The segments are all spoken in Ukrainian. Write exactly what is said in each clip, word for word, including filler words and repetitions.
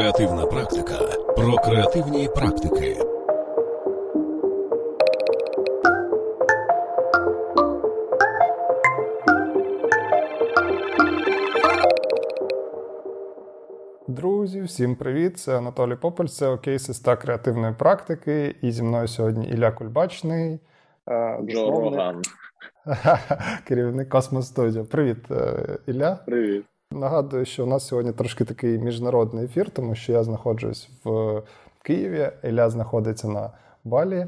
Креативна практика. Про креативні практики. Друзі, всім привіт! Це Анатолій Попель, це CASES та Креативної практики. І зі мною сьогодні Ілля Кульбачний. Джо Роган. Керівник Cosmos Studio. Привіт, Ілля. Привіт. Нагадую, що у нас сьогодні трошки такий міжнародний ефір, тому що я знаходжусь в Києві, Ілля знаходиться на Балі,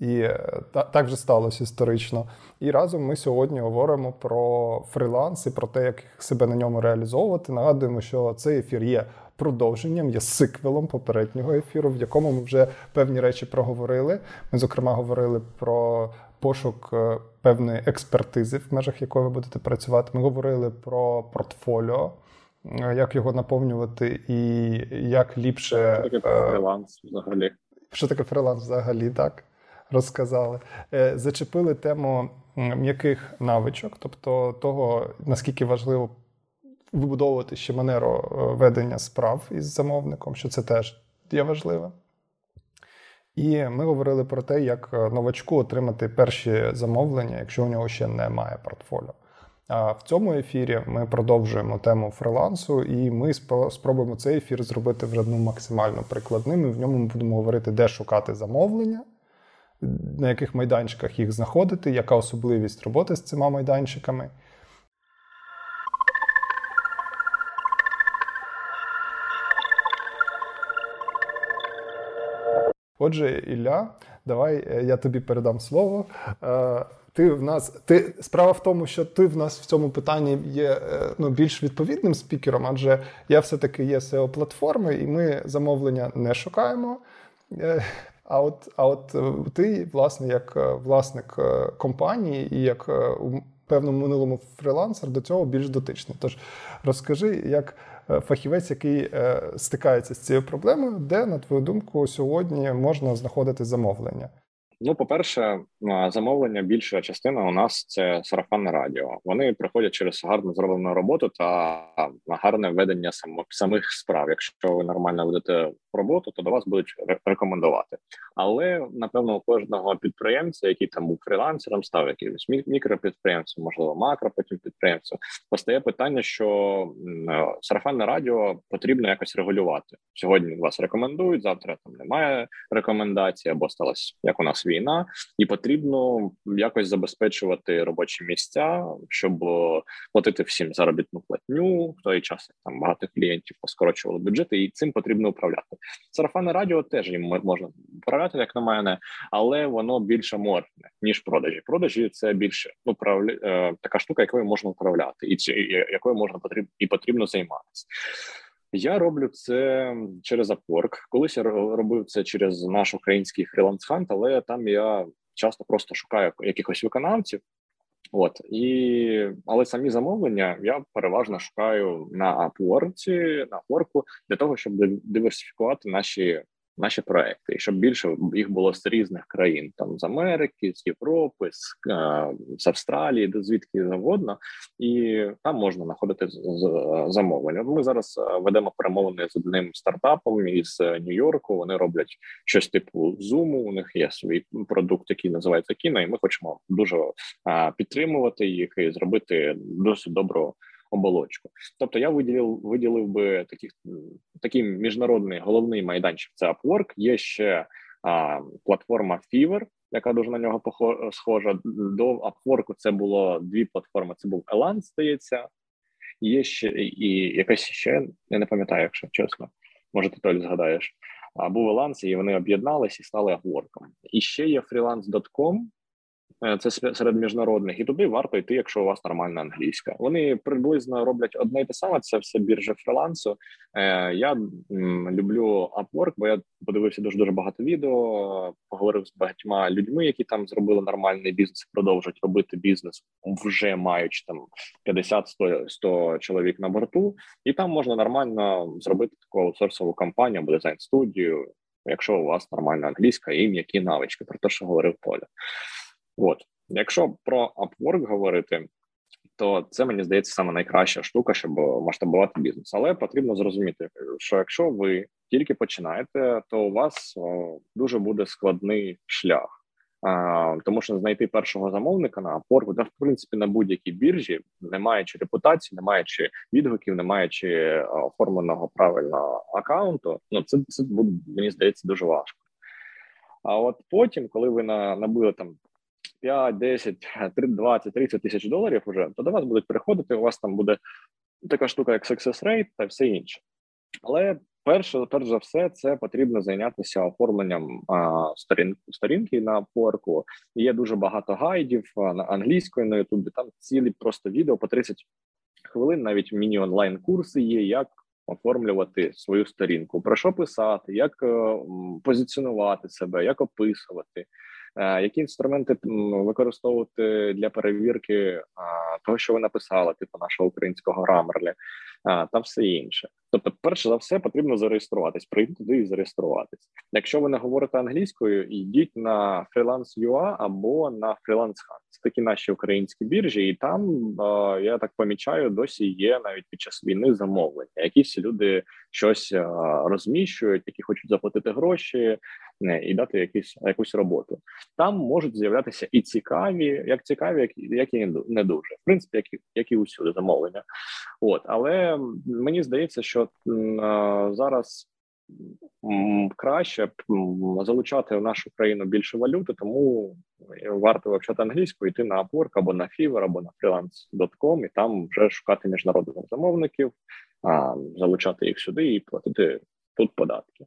і так вже сталося історично. І разом ми сьогодні говоримо про фриланс і про те, як себе на ньому реалізовувати. Нагадуємо, що цей ефір є продовженням, є сиквелом попереднього ефіру, в якому ми вже певні речі проговорили. Ми, зокрема, говорили про пошук певної експертизи, в межах якої ви будете працювати. Ми говорили про портфоліо, як його наповнювати і як ліпше... Що таке фриланс взагалі? Що таке фриланс взагалі, так, розказали. Зачепили тему м'яких навичок, тобто того, наскільки важливо вибудовувати ще манеру ведення справ із замовником, що це теж є важливо. І ми говорили про те, як новачку отримати перші замовлення, якщо у нього ще немає портфоліо. А в цьому ефірі ми продовжуємо тему фрилансу, і ми спробуємо цей ефір зробити вже ну, максимально прикладним, і в ньому ми будемо говорити, де шукати замовлення, на яких майданчиках їх знаходити, яка особливість роботи з цими майданчиками. Отже, Ілля, давай я тобі передам слово. Ти в нас, ти, справа в тому, що ти в нас в цьому питанні є ну, більш відповідним спікером, адже я все-таки є сео-платформи, і ми замовлення не шукаємо. А от, а от ти, власне, як власник компанії і як у певному минулому фрилансер до цього більш дотичний. Тож розкажи, як фахівець, який стикається з цією проблемою, де, на твою думку, сьогодні можна знаходити замовлення? Ну, по-перше, замовлення, більша частина у нас – це сарафанне радіо. Вони приходять через гарно зроблену роботу та гарне ведення самих справ. Якщо ви нормально ведете роботу, то до вас будуть рекомендувати. Але, напевно, у кожного підприємця, який там був фрилансером, став якимось мікропідприємцем, можливо, макропотім підприємцем, постає питання, що сарафанне радіо потрібно якось регулювати. Сьогодні вас рекомендують, завтра там немає рекомендації, або сталося, як у нас, війна, і потрібно якось забезпечувати робочі місця, щоб платити всім заробітну платню. В той час там багато клієнтів поскорочували бюджети, і цим потрібно управляти. Сарафанне радіо теж їм можна управляти, як на мене, але воно більше аморфне, ніж продажі. Продажі це більше ну, правлі, е, така штука, якою можна управляти, і ці, якою можна потрібно і потрібно займатися. Я роблю це через Upwork. Колись я робив це через наш український Freelancehunt, але там я часто просто шукаю якихось виконавців. От і але самі замовлення я переважно шукаю на Upwork, на Upwork для того, щоб диверсифікувати наші наші проекти, і щоб більше їх було з різних країн, там з Америки, з Європи, з, з Австралії, де звідки завгодно, і там можна знаходити замовлення. Ми зараз ведемо перемовини з одним стартапом із Нью-Йорку, вони роблять щось типу Zoom, у них є свій продукт, який називається Кіно, і ми хочемо дуже підтримувати їх і зробити досить добру оболочку. Тобто я виділив, виділив би таких, такий міжнародний головний майданчик – це Upwork. Є ще а, платформа Fiverr, яка дуже на нього схожа. До Upwork це було дві платформи. Це був Elance, здається. Є ще і якась ще, я не пам'ятаю, якщо чесно. Може, ти, Толі, згадаєш. А, був Elance, і вони об'єднались і стали Upwork. І ще є Freelance точка com. Це серед міжнародних, і туди варто йти, якщо у вас нормальна англійська. Вони приблизно роблять одне і те саме, це все біржа фрилансу. Я люблю Upwork, бо я подивився дуже-дуже багато відео, поговорив з багатьма людьми, які там зробили нормальний бізнес, продовжують робити бізнес, вже маючи там п'ятдесят сто чоловік на борту, і там можна нормально зробити таку аутсорсову кампанію або дизайн-студію, якщо у вас нормальна англійська і м'які навички, про те, що говорив Толя. От, якщо про Upwork говорити, то це, мені здається, саме найкраща штука, щоб масштабувати бізнес. Але потрібно зрозуміти, що якщо ви тільки починаєте, то у вас дуже буде складний шлях. А, тому що знайти першого замовника на Upwork, да, в принципі, на будь-якій біржі, не маючи репутації, не маючи відгуків, не маючи оформленого правильно акаунту, ну це, це буде, мені здається, дуже важко. А от потім, коли ви на, набили там п'ять, десять, двадцять, тридцять тисяч доларів уже, то до вас будуть приходити, у вас там буде така штука, як success rate та все інше. Але перше, перш за все, це потрібно зайнятися оформленням а, сторін, сторінки на Upwork. Є дуже багато гайдів на англійською на Ютубі, там цілі просто відео по тридцять хвилин, навіть міні-онлайн-курси є, як оформлювати свою сторінку, про що писати, як позиціонувати себе, як описувати, які інструменти використовувати для перевірки того, що ви написали, типу нашого українського Grammarly та все інше. Тобто, перш за все, потрібно зареєструватись, прийти туди і зареєструватись. Якщо ви не говорите англійською, йдіть на Freelance.ua або на Freelancehunt. Це такі наші українські біржі, і там, я так помічаю, досі є навіть під час війни замовлення. Якісь люди щось розміщують, які хочуть заплатити гроші і дати якісь, якусь роботу. Там можуть з'являтися і цікаві, як цікаві, як, як і не дуже. В принципі, як, як і усюди замовлення. От. Але мені здається, що зараз краще залучати в нашу країну більше валюти, тому варто вивчати англійську, йти на Upwork або на Fiverr, або на Freelance точка com, і там вже шукати міжнародних замовників, залучати їх сюди і платити тут податки.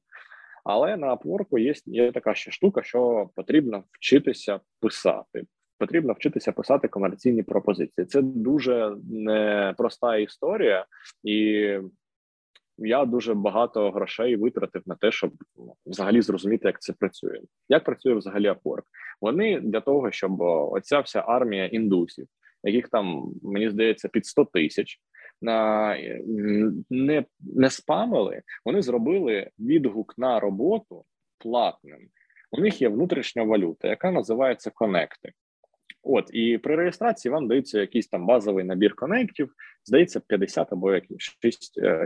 Але на Upwork є, є така ще штука, що потрібно вчитися писати. Потрібно вчитися писати комерційні пропозиції. Це дуже непроста історія, і я дуже багато грошей витратив на те, щоб взагалі зрозуміти, як це працює. Як працює взагалі Upwork? Вони для того, щоб оця вся армія індусів, яких там, мені здається, під сто тисяч, не, не спамили, вони зробили відгук на роботу платним. У них є внутрішня валюта, яка називається конекти. От, і при реєстрації вам дається якийсь там базовий набір конектів, здається, п'ятдесят або якісь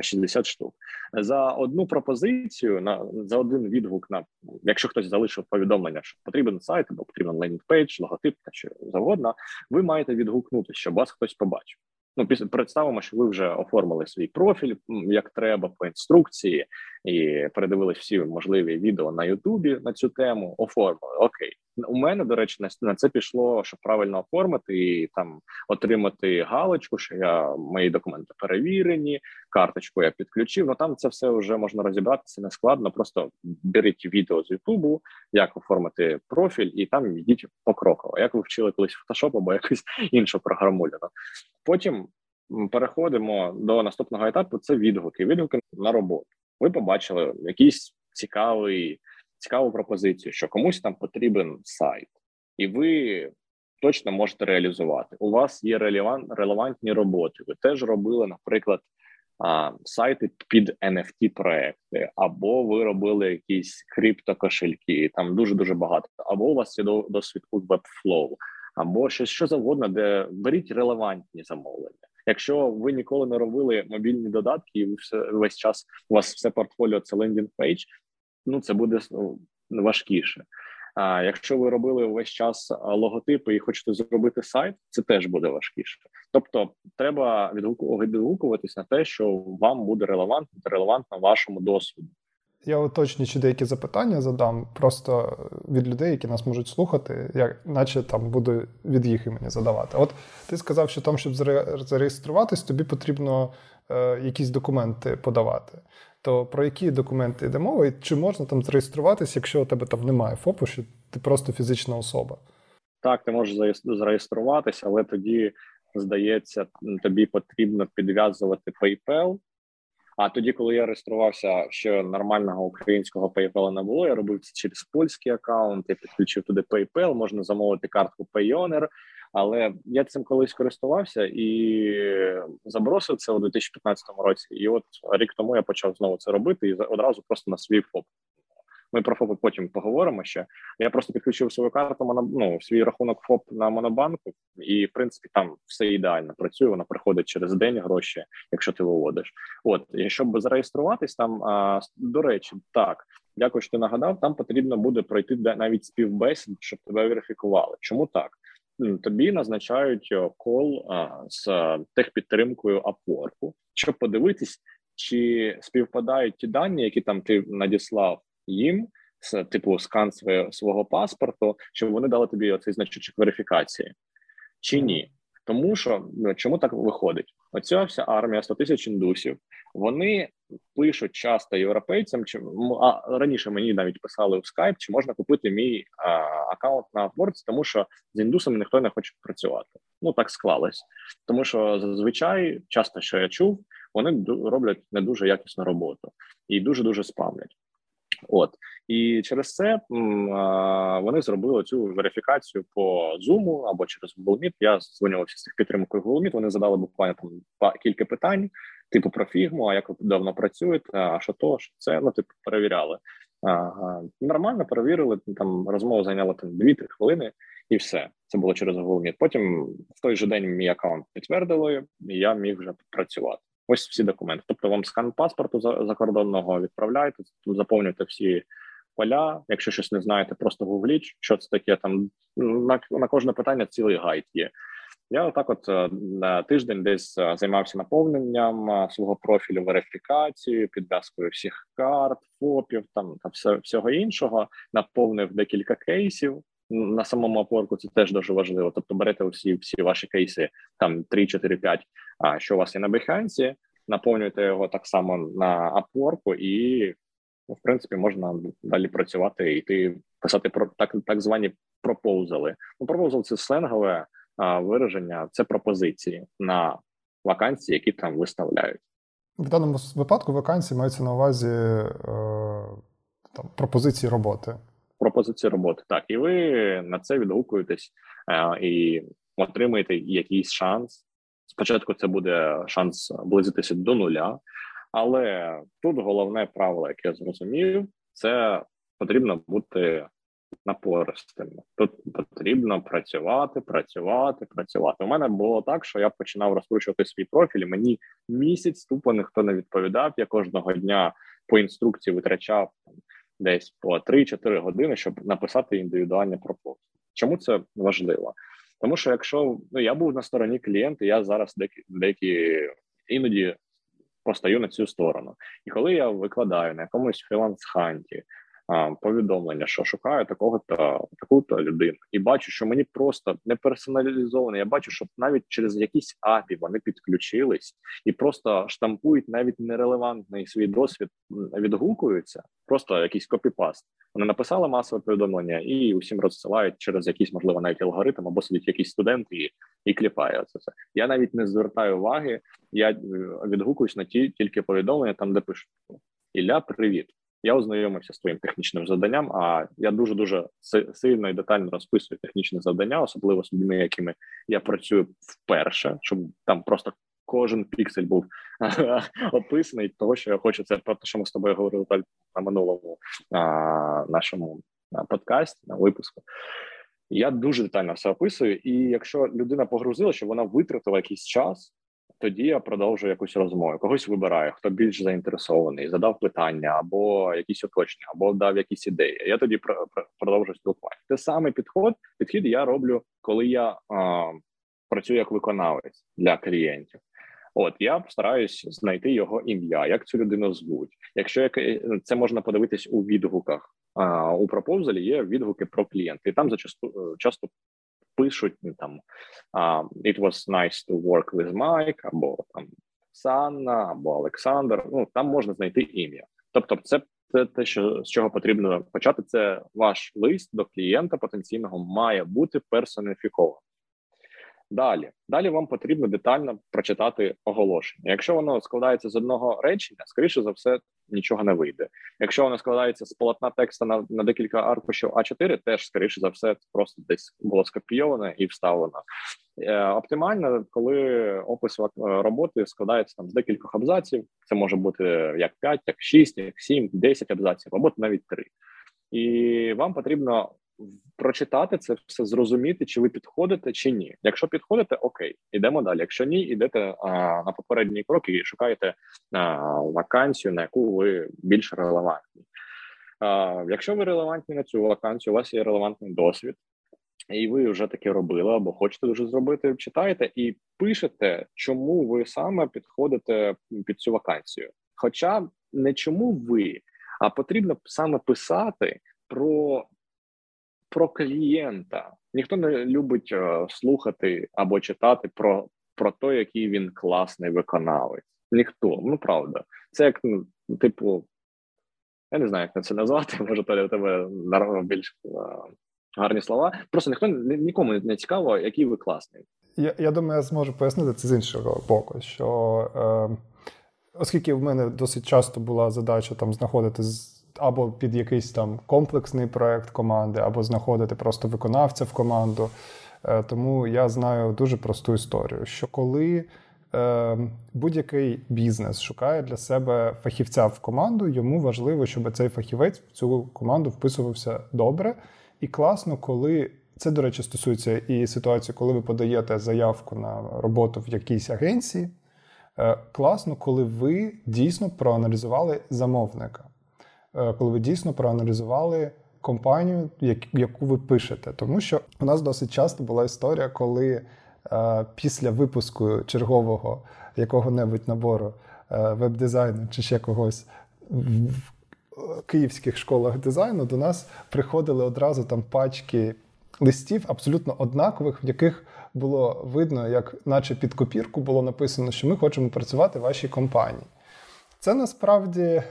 шістдесят штук. За одну пропозицію, на, за один відгук, на, якщо хтось залишив повідомлення, що потрібен сайт, або потрібен лендінг-пейдж, логотип, та що завгодно, ви маєте відгукнути, щоб вас хтось побачив. Ну, представимо, що ви вже оформили свій профіль, як треба, по інструкції, і передивились всі можливі відео на Ютубі на цю тему, оформили, окей. У мене, до речі, на це пішло, щоб правильно оформити і там отримати галочку, що я, мої документи перевірені, карточку я підключив, ну там це все вже можна розібратися, не складно, просто беріть відео з Ютубу, як оформити профіль, і там йдіть покроково, як ви вчили колись Photoshop або якусь іншу програмуліну. Потім переходимо до наступного етапу, це відгуки, відгуки на роботу. Ви побачили якийсь цікавий, цікаву пропозицію, що комусь там потрібен сайт, і ви точно можете реалізувати. У вас є релевантні роботи. Ви теж робили, наприклад, сайти під ен еф ті-проекти, або ви робили якісь криптокошельки, там дуже-дуже багато, або у вас є досвід у Webflow, або щось що завгодно, де беріть релевантні замовлення. Якщо ви ніколи не робили мобільні додатки, і ви все, весь час у вас все портфоліо – це лендінг-пейдж, ну, це буде важкіше. А якщо ви робили весь час логотипи і хочете зробити сайт, це теж буде важкіше. Тобто, треба відгукуватись на те, що вам буде релевантно, релевантно вашому досвіду. Я уточнюючи деякі запитання задам просто від людей, які нас можуть слухати, як, наче там буду від їх імені задавати. От ти сказав, що там, щоб зареєструватись, тобі потрібно е, якісь документи подавати. То про які документи йде мова, і чи можна там зареєструватись, якщо у тебе там немає ФОПу, що ти просто фізична особа? Так, ти можеш зареєструватися, але тоді, здається, тобі потрібно підв'язувати PayPal. А тоді, коли я реєструвався, ще нормального українського PayPal не було, я робив це через польський акаунт, я підключив туди PayPal, можна замовити картку Payoneer, але я цим колись користувався і забросив це у дві тисячі п'ятнадцятому році, і от рік тому я почав знову це робити і одразу просто на свій ФОП Ми про ФОПи потім поговоримо ще. Я просто підключив свою карту, ну, свій рахунок ФОП на Монобанку, і, в принципі, там все ідеально працює, вона приходить через день гроші, якщо ти виводиш. От, і щоб зареєструватись там, а, до речі, так, дякую, що ти нагадав, там потрібно буде пройти навіть співбесід, щоб тебе верифікували. Чому так? Тобі назначають кол а, з техпідтримкою Upwork, щоб подивитись, чи співпадають ті дані, які там ти надіслав їм, з типу скан своє, свого паспорту, щоб вони дали тобі оцей значочок верифікації, чи ні. Тому що, чому так виходить? Оця вся армія сто тисяч індусів, вони пишуть часто європейцям, чи, а раніше мені навіть писали у Skype, чи можна купити мій а, аккаунт на AdWords, тому що з індусами ніхто не хоче працювати. Ну, так склалось. Тому що, зазвичай, часто, що я чув, вони роблять не дуже якісну роботу і дуже-дуже спамлять. От. І через це м, а, вони зробили цю верифікацію по Zoom або через Google Meet. Я дзвонювався з підтримкою Google Meet, вони задали буквально там кілька питань, типу про фігму, а як ви давно працюєте, а що то, що це, ну, типу, перевіряли. А, нормально перевірили, там розмова зайняла там дві-три хвилини і все. Це було через Google Meet. Потім в той же день мій аккаунт підтвердили, і я міг вже працювати. Ось всі документи. Тобто вам скан паспорту закордонного відправляєте, заповнюєте всі поля. Якщо щось не знаєте, просто гугліть, що це таке. Там на, на кожне питання цілий гайд є. Я отак от на тиждень десь займався наповненням свого профілю, верифікацією, підв'язкою всіх карт, фопів там, та все, всього іншого. Наповнив декілька кейсів. На самому опорку це теж дуже важливо. Тобто берете усі, всі ваші кейси, там три, чотири, п'ять, а, що у вас є на Behance, наповнюєте його так само на опорку і, ну, в принципі, можна далі працювати і йти писати про так, так звані пропозали. Ну, пропозал – це сленгове а, вираження, це пропозиції на вакансії, які там виставляють. В даному випадку вакансії мається на увазі е, там, пропозиції роботи. Пропозиції роботи, так. І ви на це відгукуєтесь а, і отримаєте якийсь шанс. Спочатку це буде шанс близитися до нуля, але тут головне правило, яке я зрозумів, це потрібно бути напористим. Тут потрібно працювати, працювати, працювати. У мене було так, що я починав розкручувати свій профіль, і мені місяць тупо ніхто не відповідав. Я кожного дня по інструкції витрачав десь по три-чотири години, щоб написати індивідуальні пропозиції. Чому це важливо? Тому що якщо, ну, я був на стороні клієнта, я зараз деякі, деякі іноді постаю на цю сторону. І коли я викладаю на якомусь Freelancehunt повідомлення, що шукаю такого-то, таку-то людину, і бачу, що мені просто не персоналізовано, я бачу, що навіть через якісь ей пі ай вони підключились і просто штампують навіть нерелевантний свій досвід, відгукуються, просто якийсь копіпаст. Вони написали масове повідомлення і усім розсилають через якийсь, можливо, навіть алгоритм, або сидить якийсь студент і, і кліпає це все. Я навіть не звертаю уваги, я відгукуюсь на ті тільки повідомлення, там де пишуть: «Ілля, привіт. Я ознайомився з твоїм технічним завданням», а я дуже-дуже сильно і детально розписую технічне завдання, особливо з людьми, якими я працюю вперше, щоб там просто кожен піксель був описаний того, що я хочу. Це про те, що ми з тобою говорили на минулому а, нашому а, подкасті, на випуску. Я дуже детально все описую, і якщо людина погрузила, що вона витратила якийсь час, тоді я продовжую якусь розмову. Когось вибираю, хто більш заінтересований, задав питання, або якісь уточнення, або дав якісь ідеї. Я тоді пр- пр- продовжую спілкування. Те саме підход, підхід я роблю, коли я а, працюю як виконавець для клієнтів. От, я стараюсь знайти його ім'я, як цю людину звуть. Якщо як, це можна подивитись у відгуках, а, у пропозалі є відгуки про клієнти, і там зачасту часто пишуть там «It was nice to work with Mike», або там «Санна», або «Олександр». Ну, там можна знайти ім'я. Тобто це, це те, що, з чого потрібно почати. Це ваш лист до клієнта потенційного має бути персоніфікований. Далі. Далі вам потрібно детально прочитати оголошення. Якщо воно складається з одного речення, скоріше за все, нічого не вийде. Якщо воно складається з полотна текста на, на декілька аркушів а чотири, теж, скоріше за все, просто десь було скопійовано і вставлено. Е, оптимально, коли опис роботи складається там з декількох абзаців, це може бути як п'ять, як шість, як сім, десять абзаців, або навіть три. І вам потрібно прочитати це все, зрозуміти, чи ви підходите, чи ні. Якщо підходите, окей, йдемо далі. Якщо ні, йдете а, на попередній крок і шукаєте а, вакансію, на яку ви більш релевантні. А, якщо ви релевантні на цю вакансію, у вас є релевантний досвід, і ви вже таке робили або хочете дуже зробити, читаєте і пишете, чому ви саме підходите під цю вакансію. Хоча не чому ви, а потрібно саме писати про, про клієнта. Ніхто не любить слухати або читати про, про те, який він класний виконавець. Ніхто, ну правда. Це як, ну, типу, я не знаю, як це назвати, може, Толя, у тебе більш гарні слова. Просто ніхто, нікому не цікаво, який ви класний. Я, я думаю, я зможу пояснити це з іншого боку, що... Е... Оскільки в мене досить часто була задача там знаходити або під якийсь там комплексний проект команди, або знаходити просто виконавця в команду, тому я знаю дуже просту історію, що коли е, будь-який бізнес шукає для себе фахівця в команду, йому важливо, щоб цей фахівець в цю команду вписувався добре і класно, коли... Це, до речі, стосується і ситуації, коли ви подаєте заявку на роботу в якійсь агенції. Класно, коли ви дійсно проаналізували замовника, коли ви дійсно проаналізували компанію, яку ви пишете. Тому що у нас досить часто була історія, коли після випуску чергового якого-небудь набору веб-дизайну чи ще когось в київських школах дизайну до нас приходили одразу там пачки листів абсолютно однакових, в яких було видно, як наче під копірку було написано, що ми хочемо працювати в вашій компанії. Це насправді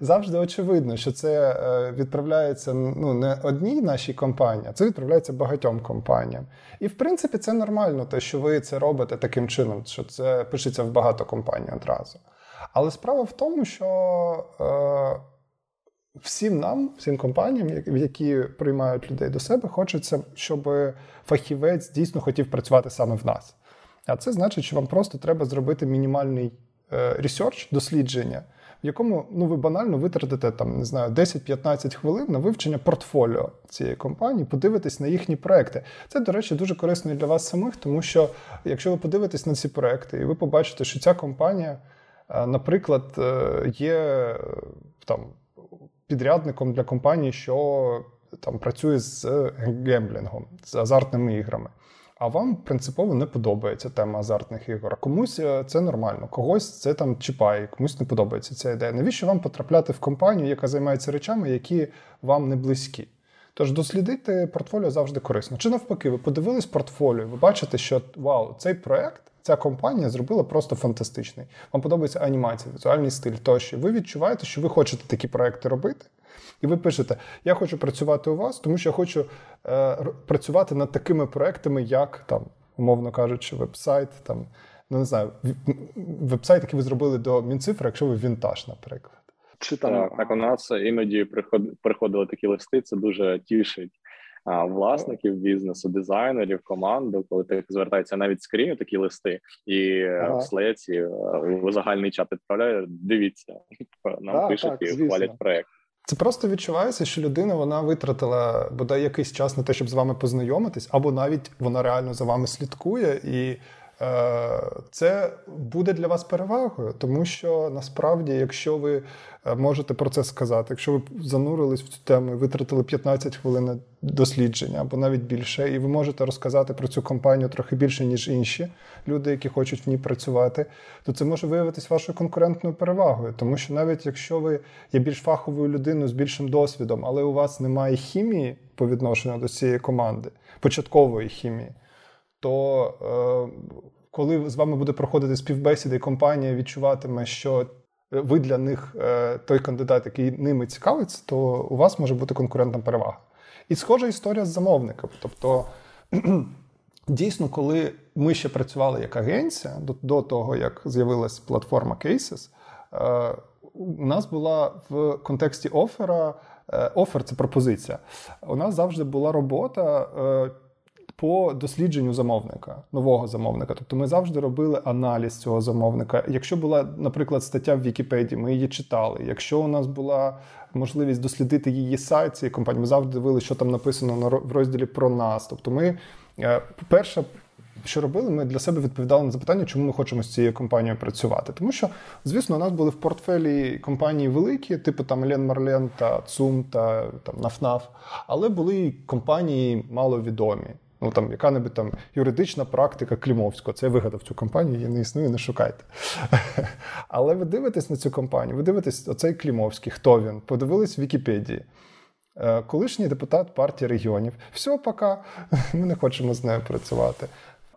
завжди очевидно, що це відправляється ну, не одній нашій компанії, а це відправляється багатьом компаніям. І, в принципі, це нормально, те, що ви це робите таким чином, що це пишеться в багато компаній одразу. Але справа в тому, що... Е- Всім нам, всім компаніям, які приймають людей до себе, хочеться, щоб фахівець дійсно хотів працювати саме в нас. А це значить, що вам просто треба зробити мінімальний ресерч, дослідження, в якому ну, ви банально витратите там, не знаю, десять-п'ятнадцять хвилин на вивчення портфоліо цієї компанії, подивитись на їхні проекти. Це, до речі, дуже корисно і для вас самих, тому що якщо ви подивитесь на ці проекти і ви побачите, що ця компанія, наприклад, є там... підрядником для компанії, що там працює з гемблінгом, з азартними іграми. А вам принципово не подобається тема азартних ігор. Комусь це нормально, когось це там чіпає, комусь не подобається ця ідея. Навіщо вам потрапляти в компанію, яка займається речами, які вам не близькі? Тож дослідити портфоліо завжди корисно. Чи навпаки, ви подивились портфоліо, ви бачите, що вау, цей проект, ця компанія зробила просто фантастичний. Вам подобається анімація, візуальний стиль тощо. Ви відчуваєте, що ви хочете такі проекти робити, і ви пишете, я хочу працювати у вас, тому що я хочу е, працювати над такими проектами, як, там, умовно кажучи, веб-сайт, там, ну, не знаю, веб-сайт, який ви зробили до Мінцифри, якщо ви вінтаж, наприклад. Читаю. Так, так, у нас іноді приходили такі листи, це дуже тішить власників бізнесу, дизайнерів, команду, коли ти звертається навіть скріню такі листи, і ага. в Slack в загальний чат відправляють, дивіться, нам а, пишуть так, і звісно. Хвалять проект. Це просто відчувається, що людина, вона витратила, бодай, якийсь час на те, щоб з вами познайомитись, або навіть вона реально за вами слідкує, і е, це буде для вас перевагою, тому що, насправді, якщо ви можете про це сказати, якщо ви занурились в цю тему і витратили п'ятнадцять хвилин на дослідження, або навіть більше, і ви можете розказати про цю компанію трохи більше, ніж інші люди, які хочуть в ній працювати, то це може виявитись вашою конкурентною перевагою. Тому що навіть якщо ви є більш фаховою людиною з більшим досвідом, але у вас немає хімії по відношенню до цієї команди, початкової хімії, то е, коли з вами буде проходити співбесіди, компанія відчуватиме, що ви для них е, той кандидат, який ними цікавиться, то у вас може бути конкурентна перевага. І схожа історія з замовником. Тобто, дійсно, коли ми ще працювали як агенція, до, до того, як з'явилась платформа CASES, е, у нас була в контексті оффера, е, оффер – це пропозиція, у нас завжди була робота е, по дослідженню замовника, нового замовника. Тобто ми завжди робили аналіз цього замовника. Якщо була, наприклад, стаття в Вікіпедії, ми її читали. Якщо у нас була можливість дослідити її сайт цієї компанії, ми завжди дивилися, що там написано в розділі «Про нас». Тобто ми, перше, що робили, ми для себе відповідали на запитання, чому ми хочемо з цією компанією працювати. Тому що, звісно, у нас були в портфелі компанії великі, типу там Лен Марлен та Цум та там Наф-Наф, але були й компанії маловідомі. Ну, там, яка-небудь там юридична практика Клімовського. Це я вигадав цю компанію, її не існує, не шукайте. Але ви дивитесь на цю компанію, ви дивитесь оцей Клімовський, хто він, подивились в Вікіпедії. Колишній депутат партії регіонів. Все, пока, ми не хочемо з нею працювати.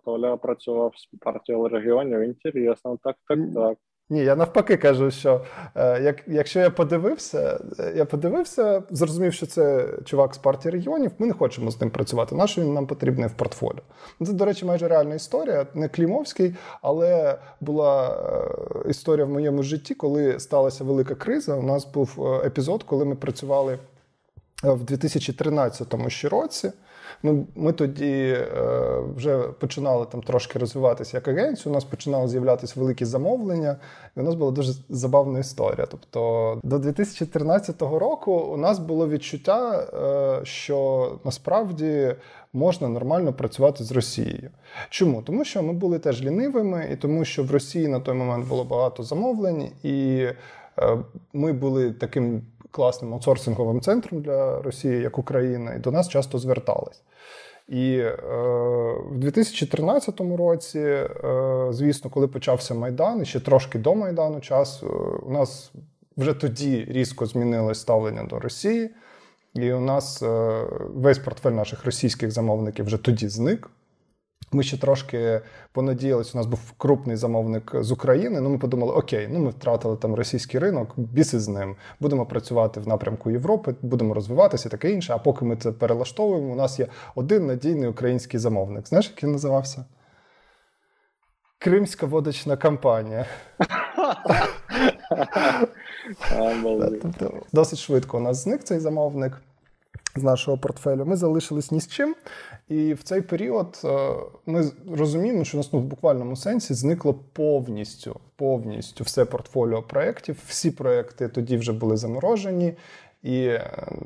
Оля працював з партією регіонів, інтересно, так, так, так. Ні, я навпаки кажу, що як, якщо я подивився, я подивився, зрозумів, що це чувак з партії регіонів, ми не хочемо з ним працювати, нащо він нам потрібний в портфоліо. Це, до речі, майже реальна історія, не Клімовський, але була історія в моєму житті, коли сталася велика криза. У нас був епізод, коли ми працювали в дві тисячі тринадцятому ще році. Ми, ми тоді е, вже починали там трошки розвиватися як агенцію, у нас починали з'являтися великі замовлення, і у нас була дуже забавна історія. Тобто до дві тисячі тринадцятого року у нас було відчуття, е, що насправді можна нормально працювати з Росією. Чому? Тому що ми були теж лінивими, і тому що в Росії на той момент було багато замовлень, і е, ми були таким класним аутсорсинговим центром для Росії, як Україна, і до нас часто звертались. І е, в дві тисячі тринадцятому році, е, звісно, коли почався Майдан, і ще трошки до Майдану час, е, у нас вже тоді різко змінилось ставлення до Росії, і у нас е, весь портфель наших російських замовників вже тоді зник. Ми ще трошки понадіялись, у нас був крупний замовник з України, ну ми подумали, окей, ну ми втратили там російський ринок, біси з ним, будемо працювати в напрямку Європи, будемо розвиватися і таке інше, а поки ми це перелаштовуємо, у нас є один надійний український замовник. Знаєш, як він називався? Кримська водочна компанія. Досить швидко у нас зник цей замовник з нашого портфелю. Ми залишились ні з чим, і в цей період ми розуміємо, що у нас ну, в буквальному сенсі зникло повністю, повністю все портфоліо проєктів, всі проєкти тоді вже були заморожені, і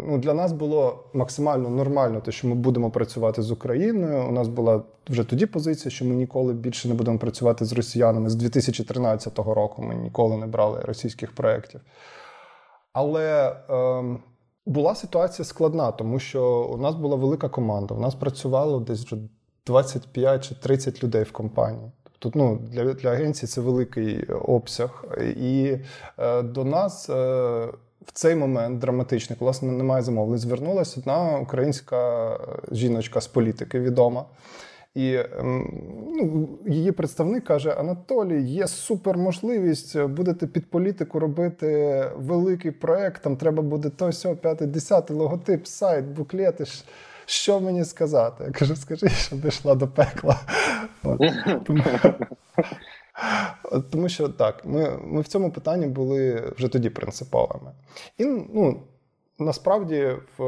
ну, для нас було максимально нормально те, що ми будемо працювати з Україною. У нас була вже тоді позиція, що ми ніколи більше не будемо працювати з росіянами. З дві тисячі тринадцятого року ми ніколи не брали російських проєктів. Але... Ем... Була ситуація складна, тому що у нас була велика команда, у нас працювало десь вже двадцять п'ять чи тридцять людей в компанії. Тобто ну, для, для агенції це великий обсяг. І е, до нас е, в цей момент драматичний, коли власне немає замовлень, звернулася одна українська жіночка з політики відома. І ну, її представник каже, Анатолій, є суперможливість, будете під політику робити великий проєкт, там треба буде то, сьо, п'ятий, десятий, логотип, сайт, буклети. Що мені сказати? Я кажу, скажи, що дійшла до пекла. Тому що так, ми, ми в цьому питанні були вже тоді принциповими. І, ну, насправді, в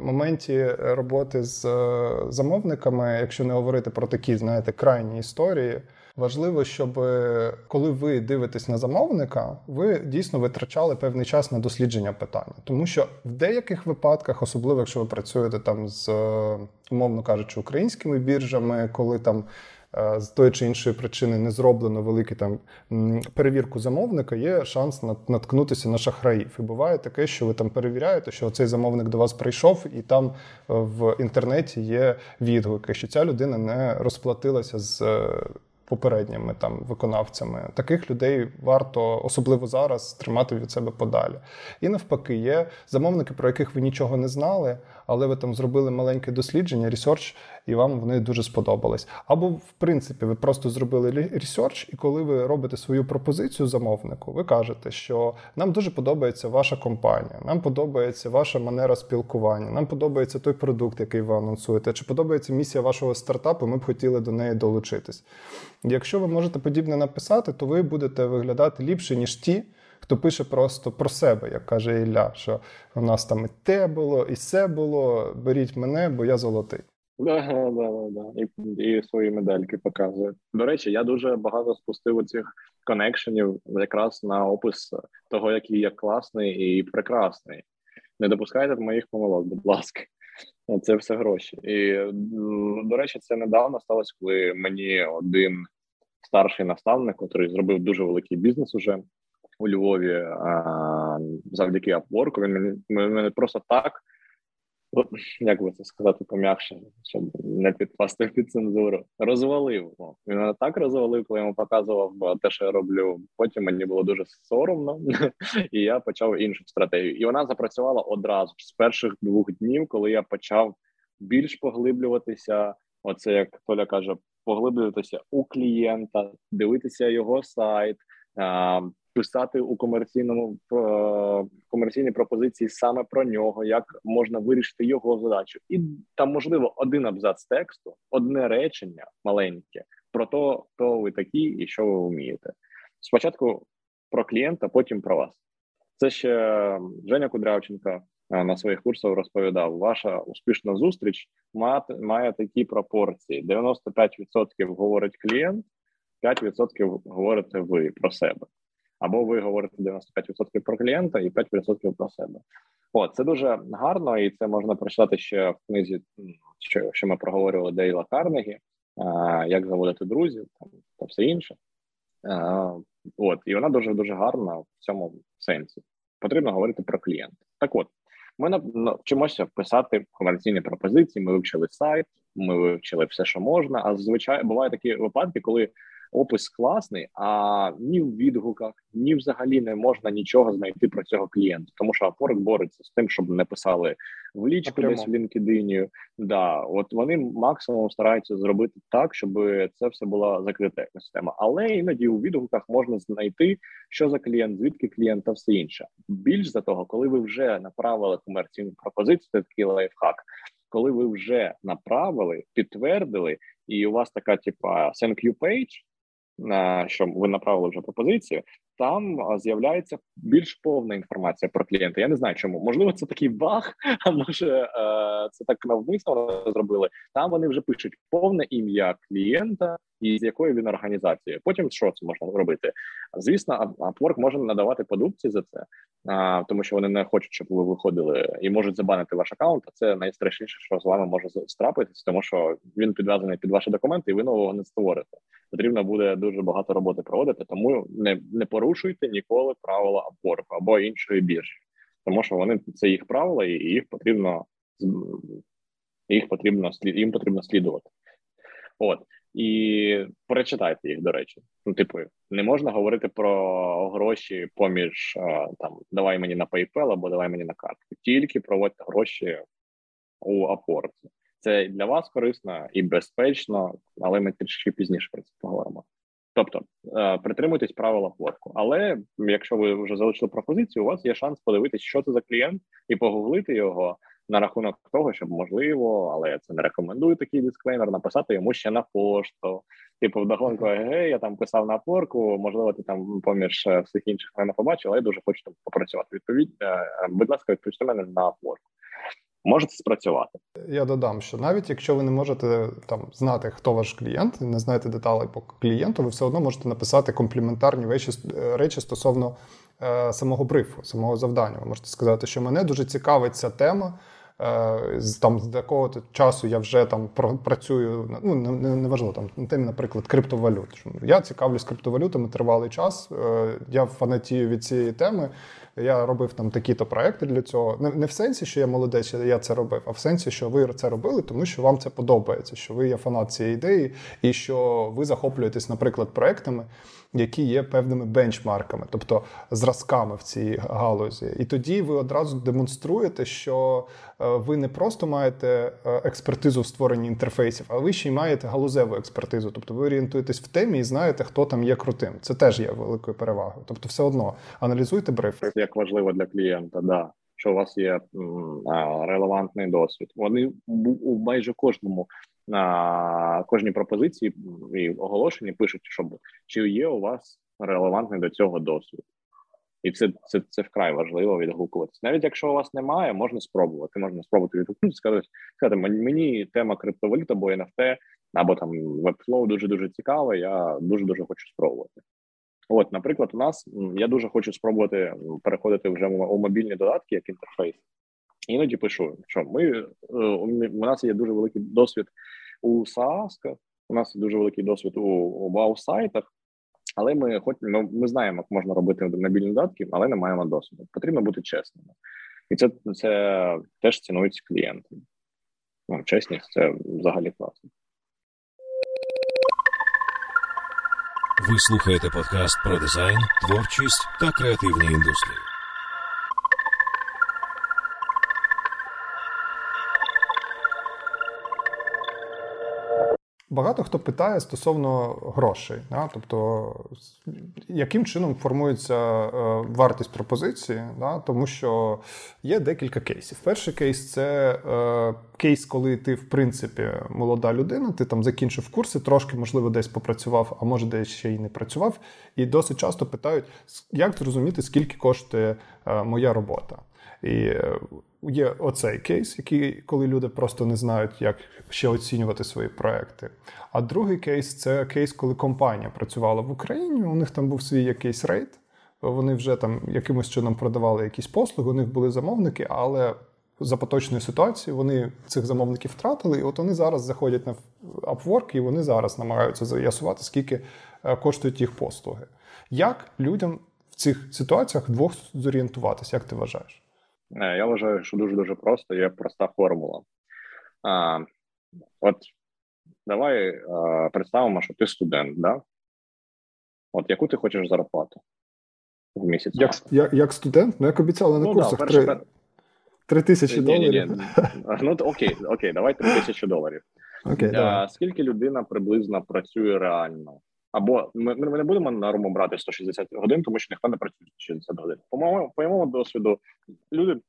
моменті роботи з замовниками, якщо не говорити про такі, знаєте, крайні історії, важливо, щоб коли ви дивитесь на замовника, ви дійсно витрачали певний час на дослідження питання. Тому що в деяких випадках, особливо якщо ви працюєте там з, умовно кажучи, українськими біржами, коли там з тої чи іншої причини не зроблено велику там перевірку замовника, є шанс наткнутися на шахраїв. І буває таке, що ви там перевіряєте, що цей замовник до вас прийшов, і там в інтернеті є відгуки, що ця людина не розплатилася з попередніми там виконавцями. Таких людей варто, особливо зараз, тримати від себе подалі. І навпаки, є замовники, про яких ви нічого не знали, але ви там зробили маленьке дослідження, ресерч, і вам вони дуже сподобались. Або, в принципі, ви просто зробили ресерч, і коли ви робите свою пропозицію замовнику, ви кажете, що нам дуже подобається ваша компанія, нам подобається ваша манера спілкування, нам подобається той продукт, який ви анонсуєте, чи подобається місія вашого стартапу, ми б хотіли до неї долучитись. Якщо ви можете подібне написати, то ви будете виглядати ліпше, ніж ті, хто пише просто про себе, як каже Ілля, що у нас там і те було, і се було, беріть мене, бо я золотий. Да, да, да. І, і свої медальки показує. До речі, я дуже багато спустив цих коннекшенів якраз на опис того, який я класний і прекрасний. Не допускайте моїх помилок, будь ласка. Це все гроші. І, до речі, це недавно сталося, коли мені один старший наставник, який зробив дуже великий бізнес уже у Львові, а, завдяки Upwork, він мене просто так, як би це сказати пом'якше, щоб не підпасти під цензуру, розвалив. Він мене так розвалив, коли я йому показував те, що я роблю. Потім мені було дуже соромно, і я почав іншу стратегію. І вона запрацювала одразу, з перших двох днів, коли я почав більш поглиблюватися, оце, як Толя каже, поглиблюватися у клієнта, дивитися його сайт, писати у комерційному про комерційні пропозиції саме про нього, як можна вирішити його задачу. І там, можливо, один абзац тексту, одне речення маленьке про то, хто ви такі і що ви вмієте. Спочатку про клієнта, потім про вас. Це ще Женя Кудрявченко на своїх курсах розповідав. Ваша успішна зустріч має такі пропорції. дев'яносто п'ять відсотків говорить клієнт, п'ять відсотків говорите ви про себе. Або ви говорите дев'яносто п'ять відсотків про клієнта і п'ять відсотків про себе. О, це дуже гарно, і це можна прочитати ще в книзі, що, що ми проговорювали, Дейла Карнегі, як заводити друзів там, та все інше. А, от, і вона дуже-дуже гарна в цьому сенсі. Потрібно говорити про клієнта. Так от, ми навчимося писати комерційні пропозиції, ми вивчили сайт, ми вивчили все, що можна, а звичайно бувають такі випадки, коли опис класний, а ні в відгуках, ні взагалі не можна нічого знайти про цього клієнта, тому що Upwork бореться з тим, щоб не писали в лічку десь в LinkedIn. Да, от вони максимум стараються зробити так, щоб це все була закрита система. Але іноді у відгуках можна знайти, що за клієнт, звідки клієнт та все інше. Більш за того, коли ви вже направили комерційну пропозицію, це такий лайфхак, коли ви вже направили, підтвердили, і у вас така, типа, thank you page, що ви направили вже пропозицію, там з'являється більш повна інформація про клієнта. Я не знаю, чому. Можливо, це такий баг, а може це так навмисно зробили. Там вони вже пишуть повне ім'я клієнта і з якої він організації. Потім що це можна зробити? Звісно, Upwork може надавати по дубці за це, тому що вони не хочуть, щоб ви виходили і можуть забанити ваш аккаунт, а це найстрашніше, що з вами може страпитись, тому що він підв'язаний під ваші документи, і ви нового не створите. Потрібно буде дуже багато роботи проводити, тому не, не порушуйте ніколи правила Upwork або іншої біржі, тому що вони це їх правила, і їх потрібно їх потрібно їм потрібно слідувати. От. І перечитайте їх, до речі. Ну, типу, не можна говорити про гроші поміж там давай мені на PayPal або давай мені на картку. Тільки проводьте гроші у Upwork. Це для вас корисно і безпечно, але ми трішки пізніше про це поговоримо. Тобто, притримуйтесь правил Upwork. Але якщо ви вже залишили пропозицію, у вас є шанс подивитись, що це за клієнт, і погуглити його на рахунок того, щоб, можливо, але я це не рекомендую, такий дисклеймер, написати йому ще на пошту. Типу, вдогонку, гей, я там писав на Upwork, можливо, ти там поміж всіх інших мене побачив, але я дуже хочу там попрацювати. Відповідь, будь ласка, відповісти мене на Upwork. Можете спрацювати. Я додам, що навіть якщо ви не можете там знати, хто ваш клієнт, не знаєте деталей по клієнту, ви все одно можете написати компліментарні речі, речі стосовно е, самого брифу, самого завдання. Ви можете сказати, що мене дуже цікавить ця тема, е, там, з якого-то часу я вже там працюю, ну, неважливо, не, не там, темі, наприклад, криптовалют. Я цікавлюсь криптовалютами тривалий час, е, я фанатію від цієї теми, я робив там такі-то проекти для цього. Не, не в сенсі, що я молодець, я це робив, а в сенсі, що ви це робили, тому що вам це подобається, що ви є фанат цієї ідеї і що ви захоплюєтесь, наприклад, проектами, які є певними бенчмарками, тобто зразками в цій галузі. І тоді ви одразу демонструєте, що ви не просто маєте експертизу в створенні інтерфейсів, а ви ще й маєте галузеву експертизу. Тобто ви орієнтуєтесь в темі і знаєте, хто там є крутим. Це теж є великою перевагою. Тобто все одно аналізуйте бриф. Як важливо для клієнта, да, що у вас є а, релевантний досвід. Вони у майже кожному а, кожній пропозиції і оголошенні пишуть, щоб, чи є у вас релевантний до цього досвід. І це, це, це вкрай важливо відгукуватися. Навіть якщо у вас немає, можна спробувати. Можна спробувати відгукнутися, сказати, сказати, мені тема криптовалют або ен еф ті, або там Webflow дуже-дуже цікава, я дуже-дуже хочу спробувати. От, наприклад, у нас, я дуже хочу спробувати переходити вже у мобільні додатки, як інтерфейс. Іноді пишу, що ми, у нас є дуже великий досвід у SaaS, у нас є дуже великий досвід у вау-сайтах, але ми, хоч, ми, ми знаємо, як можна робити мобільні додатки, але не маємо досвіду. Потрібно бути чесними. І це, це теж цінується клієнтами. Ну, чесність – це взагалі класно. Ви слухаєте подкаст про дизайн, творчість та креативні індустрії. Багато хто питає стосовно грошей. Да? Тобто, яким чином формується вартість пропозиції, да? Тому що є декілька кейсів. Перший кейс – це е, кейс, коли ти, в принципі, молода людина, ти там закінчив курси, трошки, можливо, десь попрацював, а може, десь ще й не працював. І досить часто питають, як зрозуміти, скільки коштує е, моя робота. І є оцей кейс, який, коли люди просто не знають, як ще оцінювати свої проекти. А другий кейс – це кейс, коли компанія працювала в Україні, у них там був свій якийсь рейд, вони вже там якимось чином продавали якісь послуги, у них були замовники, але за поточної ситуації вони цих замовників втратили, і от вони зараз заходять на Upwork, і вони зараз намагаються з'ясувати, скільки коштують їх послуги. Як людям в цих ситуаціях двох зорієнтуватися, як ти вважаєш? Я вважаю, що дуже-дуже просто, є проста формула. А, от давай а, представимо, що ти студент, да? От яку ти хочеш зарплату в місяць? Як, як, як студент? Ну, як обіцяли на ну, курсах, да, перше, три тисячі доларів. Ні, ні. Ну, окей, окей, давай три тисячі доларів. Окей, а, давай. Скільки людина приблизно працює реально? Або ми, ми не будемо на норму брати сто шістдесят годин, тому що ніхто не працює сто шістдесят годин. По моєму, по моєму досвіду, люди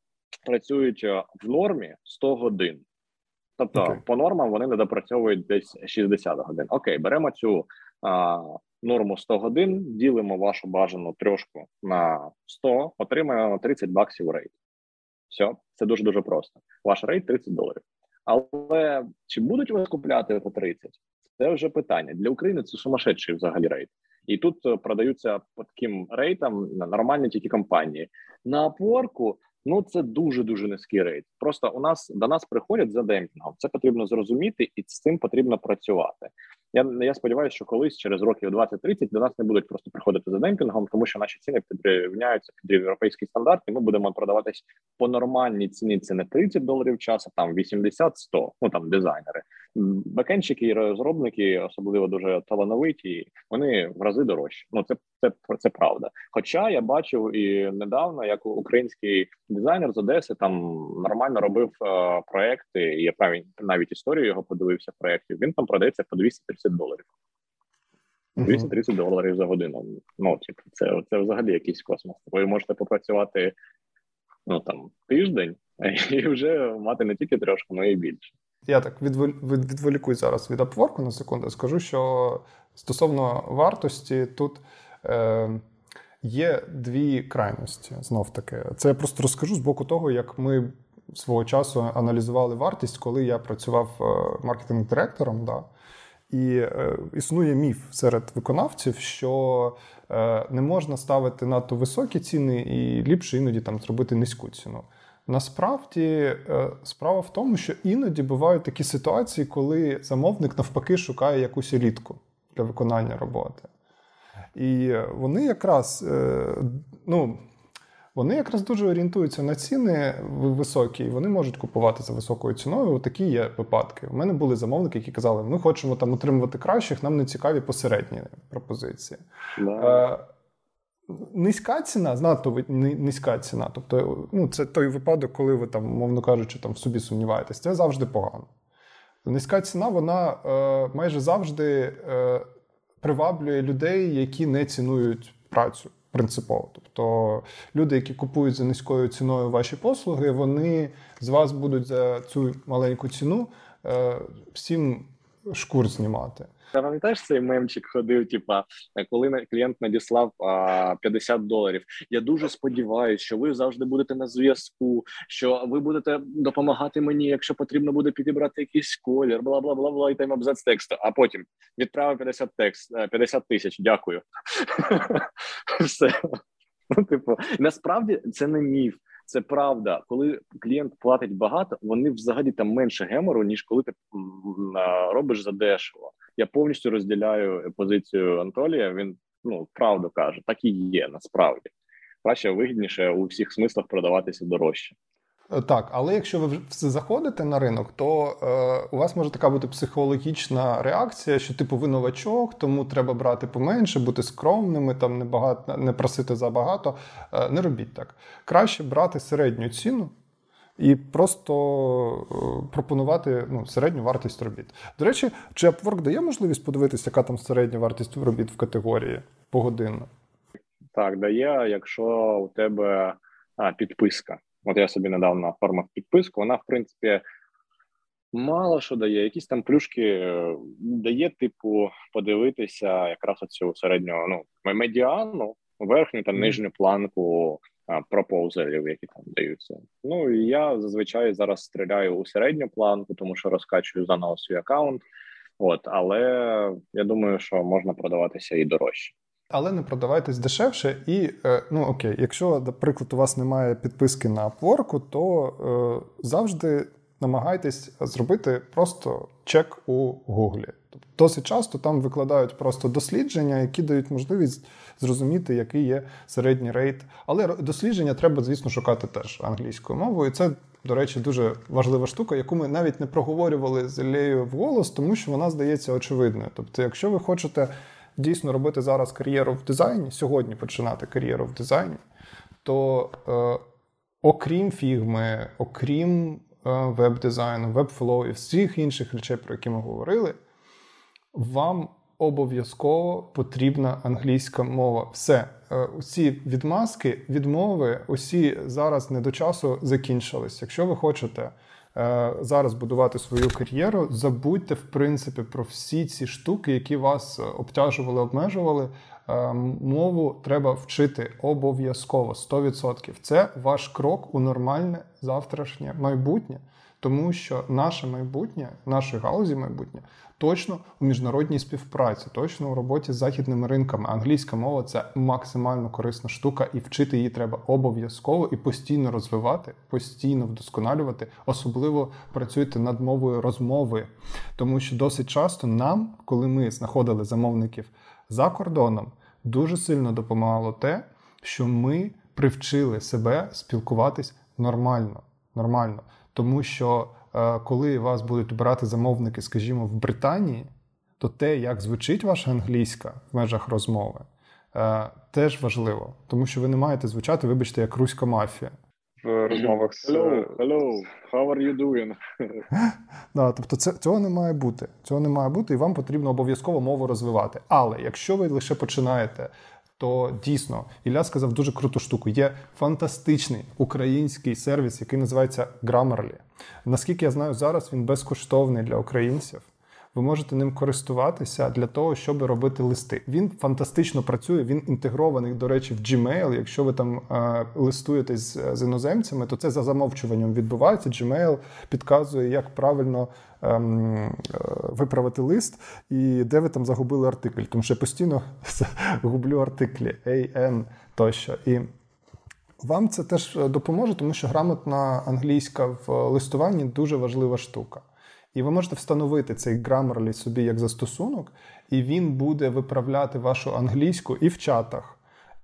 працюють в нормі сто годин. Тобто, okay. по нормам вони недопрацьовують десь шістдесят годин. Окей, беремо цю а, норму сто годин, ділимо вашу бажану трьошку на сто, отримаємо тридцять баксів рейт. Все, це дуже-дуже просто. Ваш рейт – тридцять доларів. Але чи будуть вас купляти по тридцять? Це вже питання. Для України це сумасшедший взагалі рейт. І тут продаються по таким рейтам нормальні тільки компанії. На Upwork, ну це дуже-дуже низький рейт. Просто у нас до нас приходять за демпінгом. Це потрібно зрозуміти і з цим потрібно працювати. Я, я сподіваюся, що колись через років двадцять-тридцять до нас не будуть просто приходити за демпінгом, тому що наші ціни підрівняються під європейський стандарт, і ми будемо продаватись по нормальній ціні. Це не тридцять доларів в час, а там вісімдесят-сто, ну там дизайнери. Бекенщики і розробники особливо дуже талановиті, вони в рази дорожчі. Ну це, це, це правда. Хоча я бачив і недавно, як український дизайнер з Одеси там нормально робив е, проекти, і я навіть історію його подивився проєктів, він там продається по двісті тридцять доларів. двісті тридцять доларів за годину. Ну, типу, це, це взагалі якийсь космос. Ви можете попрацювати, ну, там, тиждень і вже мати не тільки трошки, але й більше. Я так відволікую зараз від Upwork на секунду. Скажу, що стосовно вартості тут е, є дві крайності, знов-таки. Це я просто розкажу з боку того, як ми свого часу аналізували вартість, коли я працював маркетинг-директором. Да. І е, існує міф серед виконавців, що е, не можна ставити надто високі ціни і ліпше іноді там зробити низьку ціну. Насправді, справа в тому, що іноді бувають такі ситуації, коли замовник навпаки шукає якусь елітку для виконання роботи. І вони якраз, ну, вони якраз дуже орієнтуються на ціни високі, і вони можуть купувати за високою ціною. Отакі є випадки. У мене були замовники, які казали, ми хочемо там отримувати кращих, нам не цікаві посередні пропозиції. Yeah. Низька ціна, знато низька ціна, тобто ну, це той випадок, коли ви, там, мовно кажучи, там, в собі сумніваєтесь, це завжди погано. Низька ціна, вона е, майже завжди е, приваблює людей, які не цінують працю принципово. Тобто люди, які купують за низькою ціною ваші послуги, вони з вас будуть за цю маленьку ціну е, всім шкур знімати. Пам'ятаєш, цей мемчик ходив, типа, коли клієнт надіслав а, п'ятдесят доларів. Я дуже сподіваюся, що ви завжди будете на зв'язку, що ви будете допомагати мені, якщо потрібно буде підібрати якийсь колір, бла-бла-бла-бла, і там абзац тексту. А потім відправив п'ятдесят тисяч, дякую. Все. Ну, типу, насправді це не міф. Це правда. Коли клієнт платить багато, вони взагалі там менше гемору, ніж коли ти робиш задешево. Я повністю розділяю позицію Анатолія. Він, ну, правду каже. Так і є, насправді. Краще, вигідніше у всіх смислах продаватися дорожче. Так, але якщо ви заходите на ринок, то е, у вас може така бути психологічна реакція, що типу ви новачок, тому треба брати поменше, бути скромними, там не багато, не просити забагато. Е, не робіть так. Краще брати середню ціну і просто пропонувати, ну, середню вартість робіт. До речі, чи Upwork дає можливість подивитися, яка там середня вартість робіт в категорії погодинно? Так, дає, якщо у тебе а, підписка. От я собі недавно оформив підписку, вона, в принципі, мало що дає. Якісь там плюшки дає, типу, подивитися якраз оцю середню, ну, медіану, верхню та нижню планку а, пропозалів, які там даються. Ну, і я зазвичай зараз стріляю у середню планку, тому що розкачую заново свій аккаунт. От, але я думаю, що можна продаватися і дорожче. Але не продавайтесь дешевше і, ну окей, якщо, наприклад, у вас немає підписки на Upwork, то е, завжди намагайтесь зробити просто чек у Google. Досить часто там викладають просто дослідження, які дають можливість зрозуміти, який є середній рейт. Але дослідження треба, звісно, шукати теж англійською мовою. І це, до речі, дуже важлива штука, яку ми навіть не проговорювали з Іллею вголос, тому що вона здається очевидною. Тобто, якщо ви хочете дійсно робити зараз кар'єру в дизайні, сьогодні починати кар'єру в дизайні, то е, окрім фігми, окрім е, веб-дизайну, веб-флоу і всіх інших речей, про які ми говорили, вам обов'язково потрібна англійська мова. Все, е, усі відмазки, відмови, усі зараз не до часу закінчились. Якщо ви хочете зараз будувати свою кар'єру, забудьте, в принципі, про всі ці штуки, які вас обтяжували, обмежували. Мову треба вчити обов'язково, сто відсотків. Це ваш крок у нормальне завтрашнє майбутнє, тому що наше майбутнє, нашої галузі майбутнє, точно у міжнародній співпраці, точно у роботі з західними ринками. Англійська мова – це максимально корисна штука, і вчити її треба обов'язково і постійно розвивати, постійно вдосконалювати, особливо працюйте над мовою розмови. Тому що досить часто нам, коли ми знаходили замовників за кордоном, дуже сильно допомагало те, що ми привчили себе спілкуватись нормально. Нормально. Тому що коли вас будуть обирати замовники, скажімо, в Британії, то те, як звучить ваша англійська в межах розмови, теж важливо. Тому що ви не маєте звучати, вибачте, як руська мафія. В розмовах з... Hello, hello, how are you doing? Да, тобто це, цього не має бути. Цього не має бути, і вам потрібно обов'язково мову розвивати. Але якщо ви лише починаєте, то дійсно, Ілля сказав дуже круту штуку. Є фантастичний український сервіс, який називається Grammarly. Наскільки я знаю, зараз він безкоштовний для українців. Ви можете ним користуватися для того, щоб робити листи. Він фантастично працює, він інтегрований, до речі, в Gmail. Якщо ви там е, листуєтесь з іноземцями, то це за замовчуванням відбувається. Gmail підказує, як правильно е, е, виправити лист і де ви там загубили артикль. Тому що я постійно гублю артиклі, an тощо. І вам це теж допоможе, тому що грамотна англійська в листуванні дуже важлива штука. І ви можете встановити цей Grammarly собі як застосунок, і він буде виправляти вашу англійську і в чатах,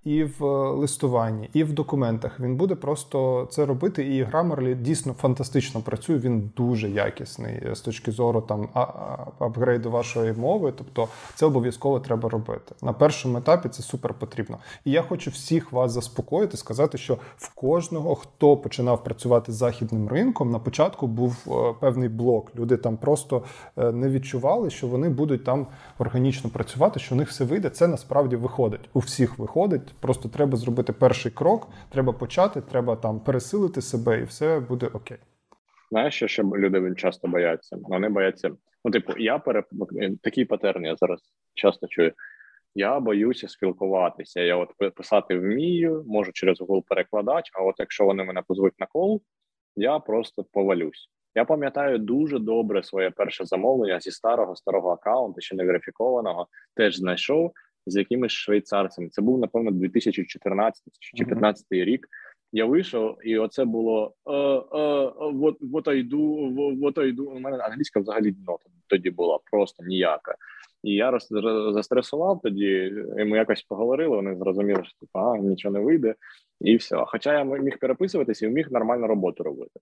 і в листуванні, і в документах. Він буде просто це робити, і Grammarly дійсно фантастично працює, він дуже якісний з точки зору там апгрейду вашої мови, тобто це обов'язково треба робити. На першому етапі це супер потрібно. І я хочу всіх вас заспокоїти, сказати, що в кожного, хто починав працювати з західним ринком, на початку був певний блок. Люди там просто не відчували, що вони будуть там органічно працювати, що у них все вийде. Це насправді виходить. У всіх виходить. Просто треба зробити перший крок, треба почати, треба там пересилити себе, і все буде окей. Знаєш, що ще люди часто бояться? Вони бояться Ну, типу, я переп... такий патерн я зараз часто чую. Я боюся спілкуватися. Я от писати вмію, можу через Google перекладач, а от якщо вони мене позвуть на кол, я просто повалюсь. Я пам'ятаю дуже добре своє перше замовлення зі старого-старого аккаунту, ще не верифікованого, теж знайшов з якимись швейцарцями. Це був, напевно, дві тисячі чотирнадцятий чи п'ятнадцятий mm-hmm. рік. Я вийшов, і оце було «вот айду, вот айду». У мене англійська взагалі дно тоді була, просто ніяка. І я роз, застресував тоді, і ми якось поговорили, вони зрозуміли, що а, нічого не вийде, і все. Хоча я міг переписуватися і міг нормально роботу робити.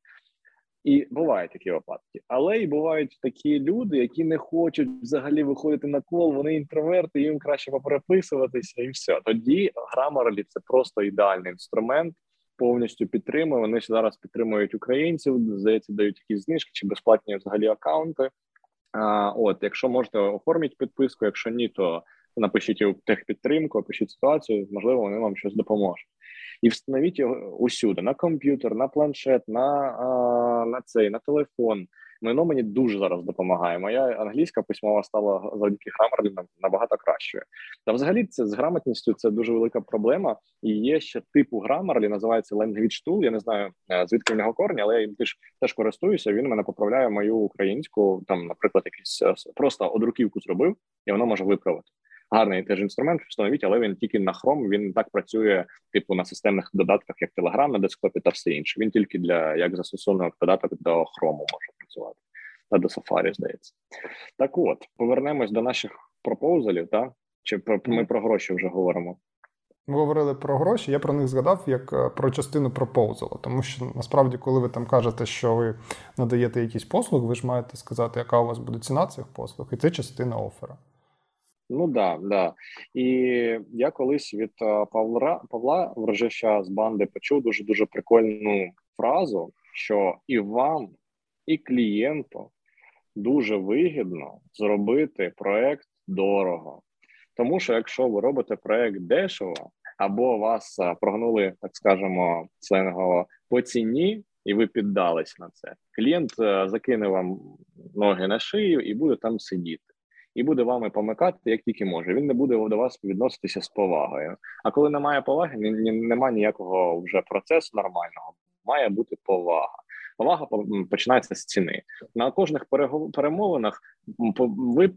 І бувають такі випадки. Але і бувають такі люди, які не хочуть взагалі виходити на кол, вони інтроверти, їм краще попереписуватися, і все. Тоді Grammarly – це просто ідеальний інструмент, повністю підтримує. Вони зараз підтримують українців, здається, дають якісь знижки чи безплатні взагалі акаунти. А, от, якщо можете, оформіть підписку, якщо ні, то напишіть у техпідтримку, пишіть ситуацію, можливо, вони вам щось допоможуть. І встановіть його усюди, на комп'ютер, на планшет, на, а, на цей, на телефон. Воно мені дуже зараз допомагає. Моя англійська письмова стала завдяки Grammarly набагато кращою. Та взагалі це з грамотністю це дуже велика проблема. І є ще типу Grammarly, називається Language Tool. Я не знаю, звідки в нього корні, але я їм теж, теж користуюся. Він мене поправляє мою українську, там, наприклад, якийсь просто одруківку зробив, і воно може виправити. Гарний теж інструмент, встановіть, але він тільки на Chrome, він так працює типу на системних додатках, як Telegram, на десктопі та все інше. Він тільки для, як застосунок додаток до Chrome може працювати, та до Safari, здається. Так от, повернемось до наших пропозалів, та? Чи про, ми про гроші вже говоримо? Ми говорили про гроші, я про них згадав як про частину пропозала, тому що насправді, коли ви там кажете, що ви надаєте якісь послуги, ви ж маєте сказати, яка у вас буде ціна цих послуг, і це частина оффера. Ну, да, да. І я колись від Павла, Павла Вржеща з банди почув дуже-дуже прикольну фразу, що і вам, і клієнту дуже вигідно зробити проект дорого. Тому що, якщо ви робите проект дешево, або вас прогнули, так скажемо, сленгово по ціні, і ви піддались на це, клієнт закине вам ноги на шию і буде там сидіти. І буде вами помикати, як тільки може. Він не буде до вас відноситися з повагою. А коли немає поваги, немає ніякого вже процесу нормального. Має бути повага. Повага починається з ціни. На кожних перемовинах ви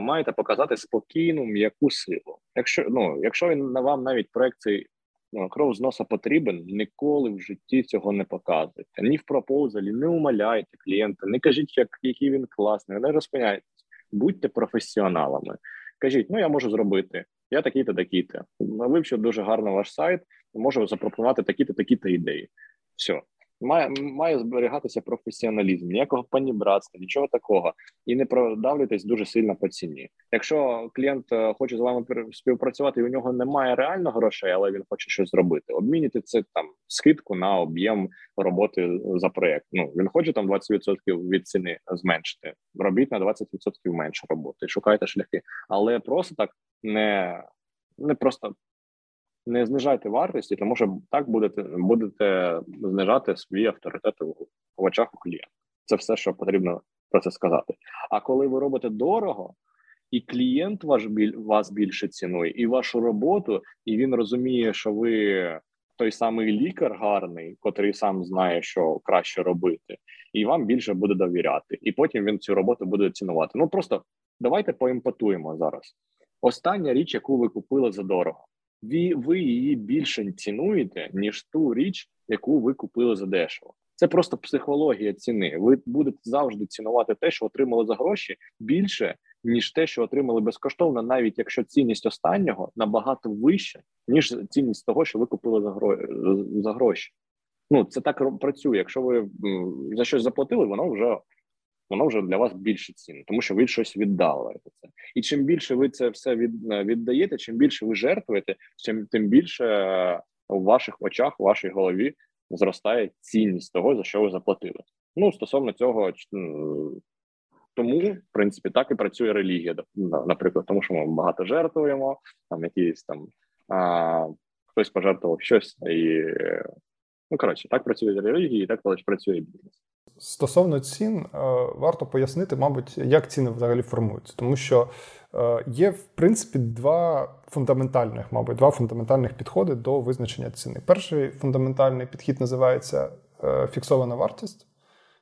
маєте показати спокійну, м'яку силу. Якщо, ну, якщо вам навіть проекції кров з носа потрібен, ніколи в житті цього не показуйте. Ні в пропозалі, не умаляйте клієнта, не кажіть, як, який він класний, не розпиняйте. Будьте професіоналами. Кажіть, ну я можу зробити, я такий-то, такий-то. Вивчив дуже гарно ваш сайт, можу запропонувати такі-то, такі-то ідеї. Все. Має, має зберігатися професіоналізм, ніякого панібратства, нічого такого. І не продавлюйтесь дуже сильно по ціні. Якщо клієнт хоче з вами співпрацювати, і у нього немає реально грошей, але він хоче щось зробити, обмінюйте це там скидку на об'єм роботи за проєкт. Ну, він хоче там двадцять відсотків від ціни зменшити. Робіть на двадцять відсотків менше роботи, шукайте шляхи. Але просто так не, не просто... Не знижайте вартості, тому що так будете, будете знижати свій авторитет в очах у клієнта. Це все, що потрібно про це сказати. А коли ви робите дорого, і клієнт ваш біль, вас більше цінує, і вашу роботу, і він розуміє, що ви той самий лікар гарний, котрий сам знає, що краще робити, і вам більше буде довіряти. І потім він цю роботу буде цінувати. Ну просто давайте поімпотуємо зараз. Остання річ, яку ви купили за дорого. Ви, ви її більше цінуєте, ніж ту річ, яку ви купили за дешево. Це просто психологія ціни. Ви будете завжди цінувати те, що отримали за гроші, більше, ніж те, що отримали безкоштовно, навіть якщо цінність останнього набагато вища, ніж цінність того, що ви купили за, гро... за гроші. Ну, це так працює. Якщо ви за щось заплатили, воно вже... воно вже для вас більше цінне, тому що ви щось віддали. І чим більше ви це все віддаєте, чим більше ви жертвуєте, тим більше у ваших очах, у вашій голові зростає цінність того, за що ви заплатили. Ну, стосовно цього, тому, в принципі, так і працює релігія, наприклад, тому що ми багато жертвуємо, там якісь там, а, хтось пожертвував щось, і, ну, коротше, так працює релігія, і так працює бізнес. Стосовно цін, варто пояснити, мабуть, як ціни взагалі формуються. Тому що є, в принципі, два фундаментальних, мабуть, два фундаментальних підходи до визначення ціни. Перший фундаментальний підхід називається фіксована вартість,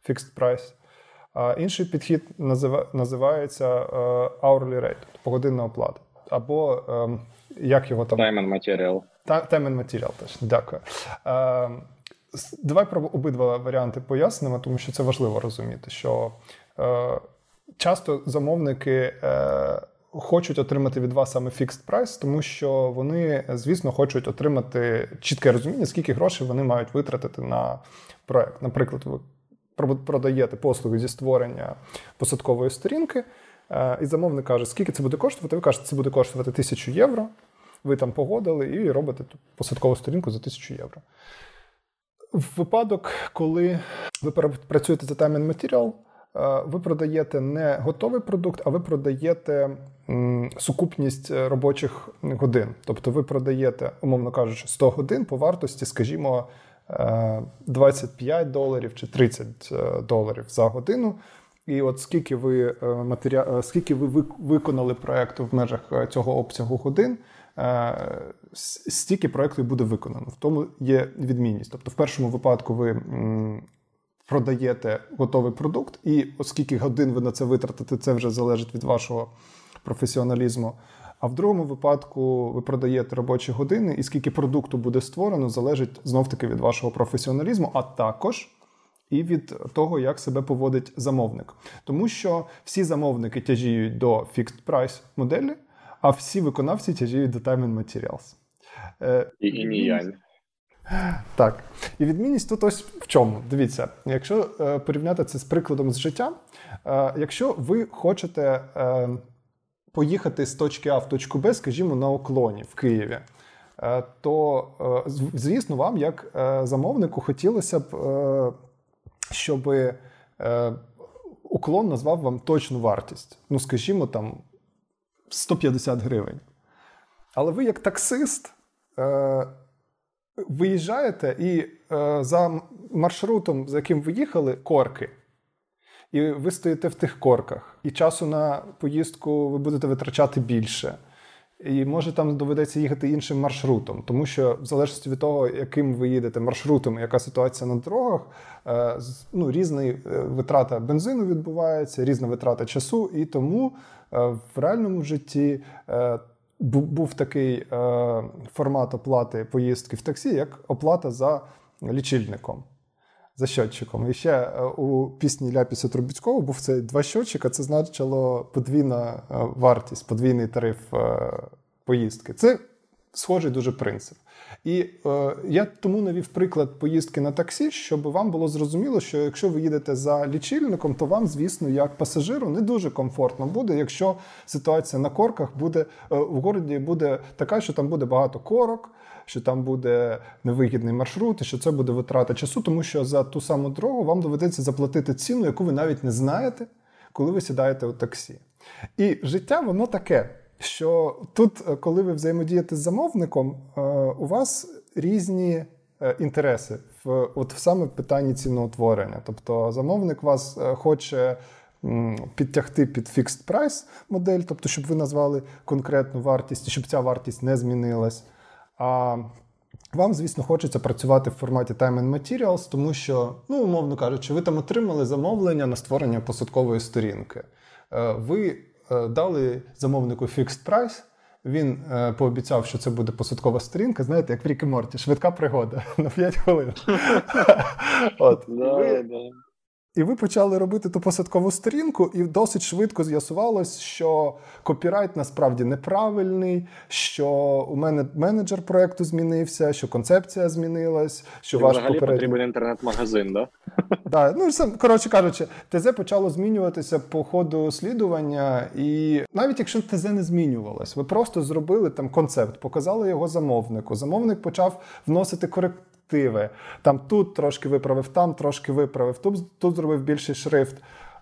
fixed price. А інший підхід називається hourly rate, погодинна оплата. Або, як його там... Time and material. Time and material, точно, дякую. Давай про обидва варіанти пояснимо, тому що це важливо розуміти, що е, часто замовники е, хочуть отримати від вас саме fixed price, тому що вони, звісно, хочуть отримати чітке розуміння, скільки грошей вони мають витратити на проект. Наприклад, ви продаєте послуги зі створення посадкової сторінки, е, і замовник каже, скільки це буде коштувати, ви кажете, це буде коштувати тисячу євро, ви там погодили і робите посадкову сторінку за тисячу євро. В випадок, коли ви працюєте за time and material, ви продаєте не готовий продукт, а ви продаєте сукупність робочих годин. Тобто ви продаєте, умовно кажучи, сто годин по вартості, скажімо, двадцять п'ять доларів чи тридцять доларів за годину. І от скільки ви, матері... скільки ви виконали проєкту в межах цього обсягу годин, стільки проєктів буде виконано. В тому є відмінність. Тобто в першому випадку ви продаєте готовий продукт, і оскільки годин ви на це витратите, це вже залежить від вашого професіоналізму. А в другому випадку ви продаєте робочі години, і скільки продукту буде створено, залежить знов-таки від вашого професіоналізму, а також і від того, як себе поводить замовник. Тому що всі замовники тяжіють до fixed-price моделі, а всі виконавці тяжіють до time and materials. І, і ніянь. Так. І відмінність тут ось в чому. Дивіться, якщо порівняти це з прикладом з життя, якщо ви хочете поїхати з точки А в точку Б, скажімо, на уклоні в Києві, то, звісно, вам, як замовнику, хотілося б, щоб уклон назвав вам точну вартість. Ну, скажімо, там, сто п'ятдесят гривень. Але ви як таксист е, виїжджаєте і е, за маршрутом, за яким ви їхали, корки. І ви стоїте в тих корках. І часу на поїздку ви будете витрачати більше. І може там доведеться їхати іншим маршрутом. Тому що в залежності від того, яким ви їдете маршрутом, яка ситуація на дорогах, е, ну, різна витрата бензину відбувається, різна витрата часу. І тому в реальному житті е, був такий е, формат оплати поїздки в таксі, як оплата за лічильником, за щотчиком. І ще у пісні Ляпіса Трубіцького був цей два щотчика, це значило подвійна вартість, подвійний тариф е, поїздки. Це схожий дуже принцип. І е, я тому навів приклад поїздки на таксі, щоб вам було зрозуміло, що якщо ви їдете за лічильником, то вам, звісно, як пасажиру не дуже комфортно буде, якщо ситуація на корках буде, е, в місті буде така, що там буде багато корок, що там буде невигідний маршрут, і що це буде витрата часу, тому що за ту саму дорогу вам доведеться заплатити ціну, яку ви навіть не знаєте, коли ви сідаєте у таксі. І життя, воно таке. Що тут, коли ви взаємодієте з замовником, у вас різні інтереси в, от в саме питанні ціноутворення. Тобто замовник вас хоче підтягти під fixed price модель, тобто щоб ви назвали конкретну вартість, щоб ця вартість не змінилась. А вам, звісно, хочеться працювати в форматі time and materials, тому що, ну, умовно кажучи, ви там отримали замовлення на створення посадкової сторінки. Ви дали замовнику fixed price, він е, пообіцяв, що це буде посадкова сторінка, знаєте, як в Рік і Морті, швидка пригода на п'ять хвилин. От. Да, і, ви, да. і ви почали робити ту посадкову сторінку, і досить швидко з'ясувалось, що копірайт насправді неправильний, що у мене менеджер проєкту змінився, що концепція змінилась, що і ваш попередній... Взагалі потрібен інтернет-магазин, да? Да, ну, коротше кажучи, ТЗ почало змінюватися по ходу слідування, і навіть якщо ТЗ не змінювалось, ви просто зробили там концепт, показали його замовнику, замовник почав вносити корективи, там тут трошки виправив, там трошки виправив, тут, тут зробив більший шрифт.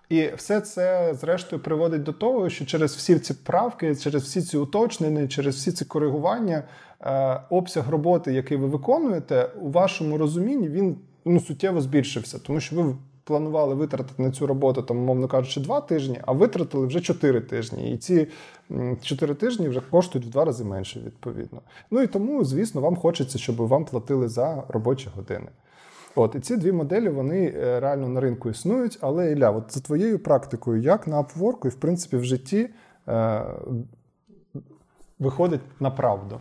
І все це, зрештою, приводить до того, що через всі ці правки, через всі ці уточнення, через всі ці коригування, е, обсяг роботи, який ви виконуєте, у вашому розумінні він, ну, суттєво збільшився, тому що ви планували витратити на цю роботу, там, умовно кажучи, два тижні, а витратили вже чотири тижні. І ці чотири тижні вже коштують в два рази менше, відповідно. Ну і тому, звісно, вам хочеться, щоб вам платили за робочі години. От, і ці дві моделі, вони реально на ринку існують, але, Ілля, от за твоєю практикою, як на Upwork і, в принципі, в житті е- виходить на правду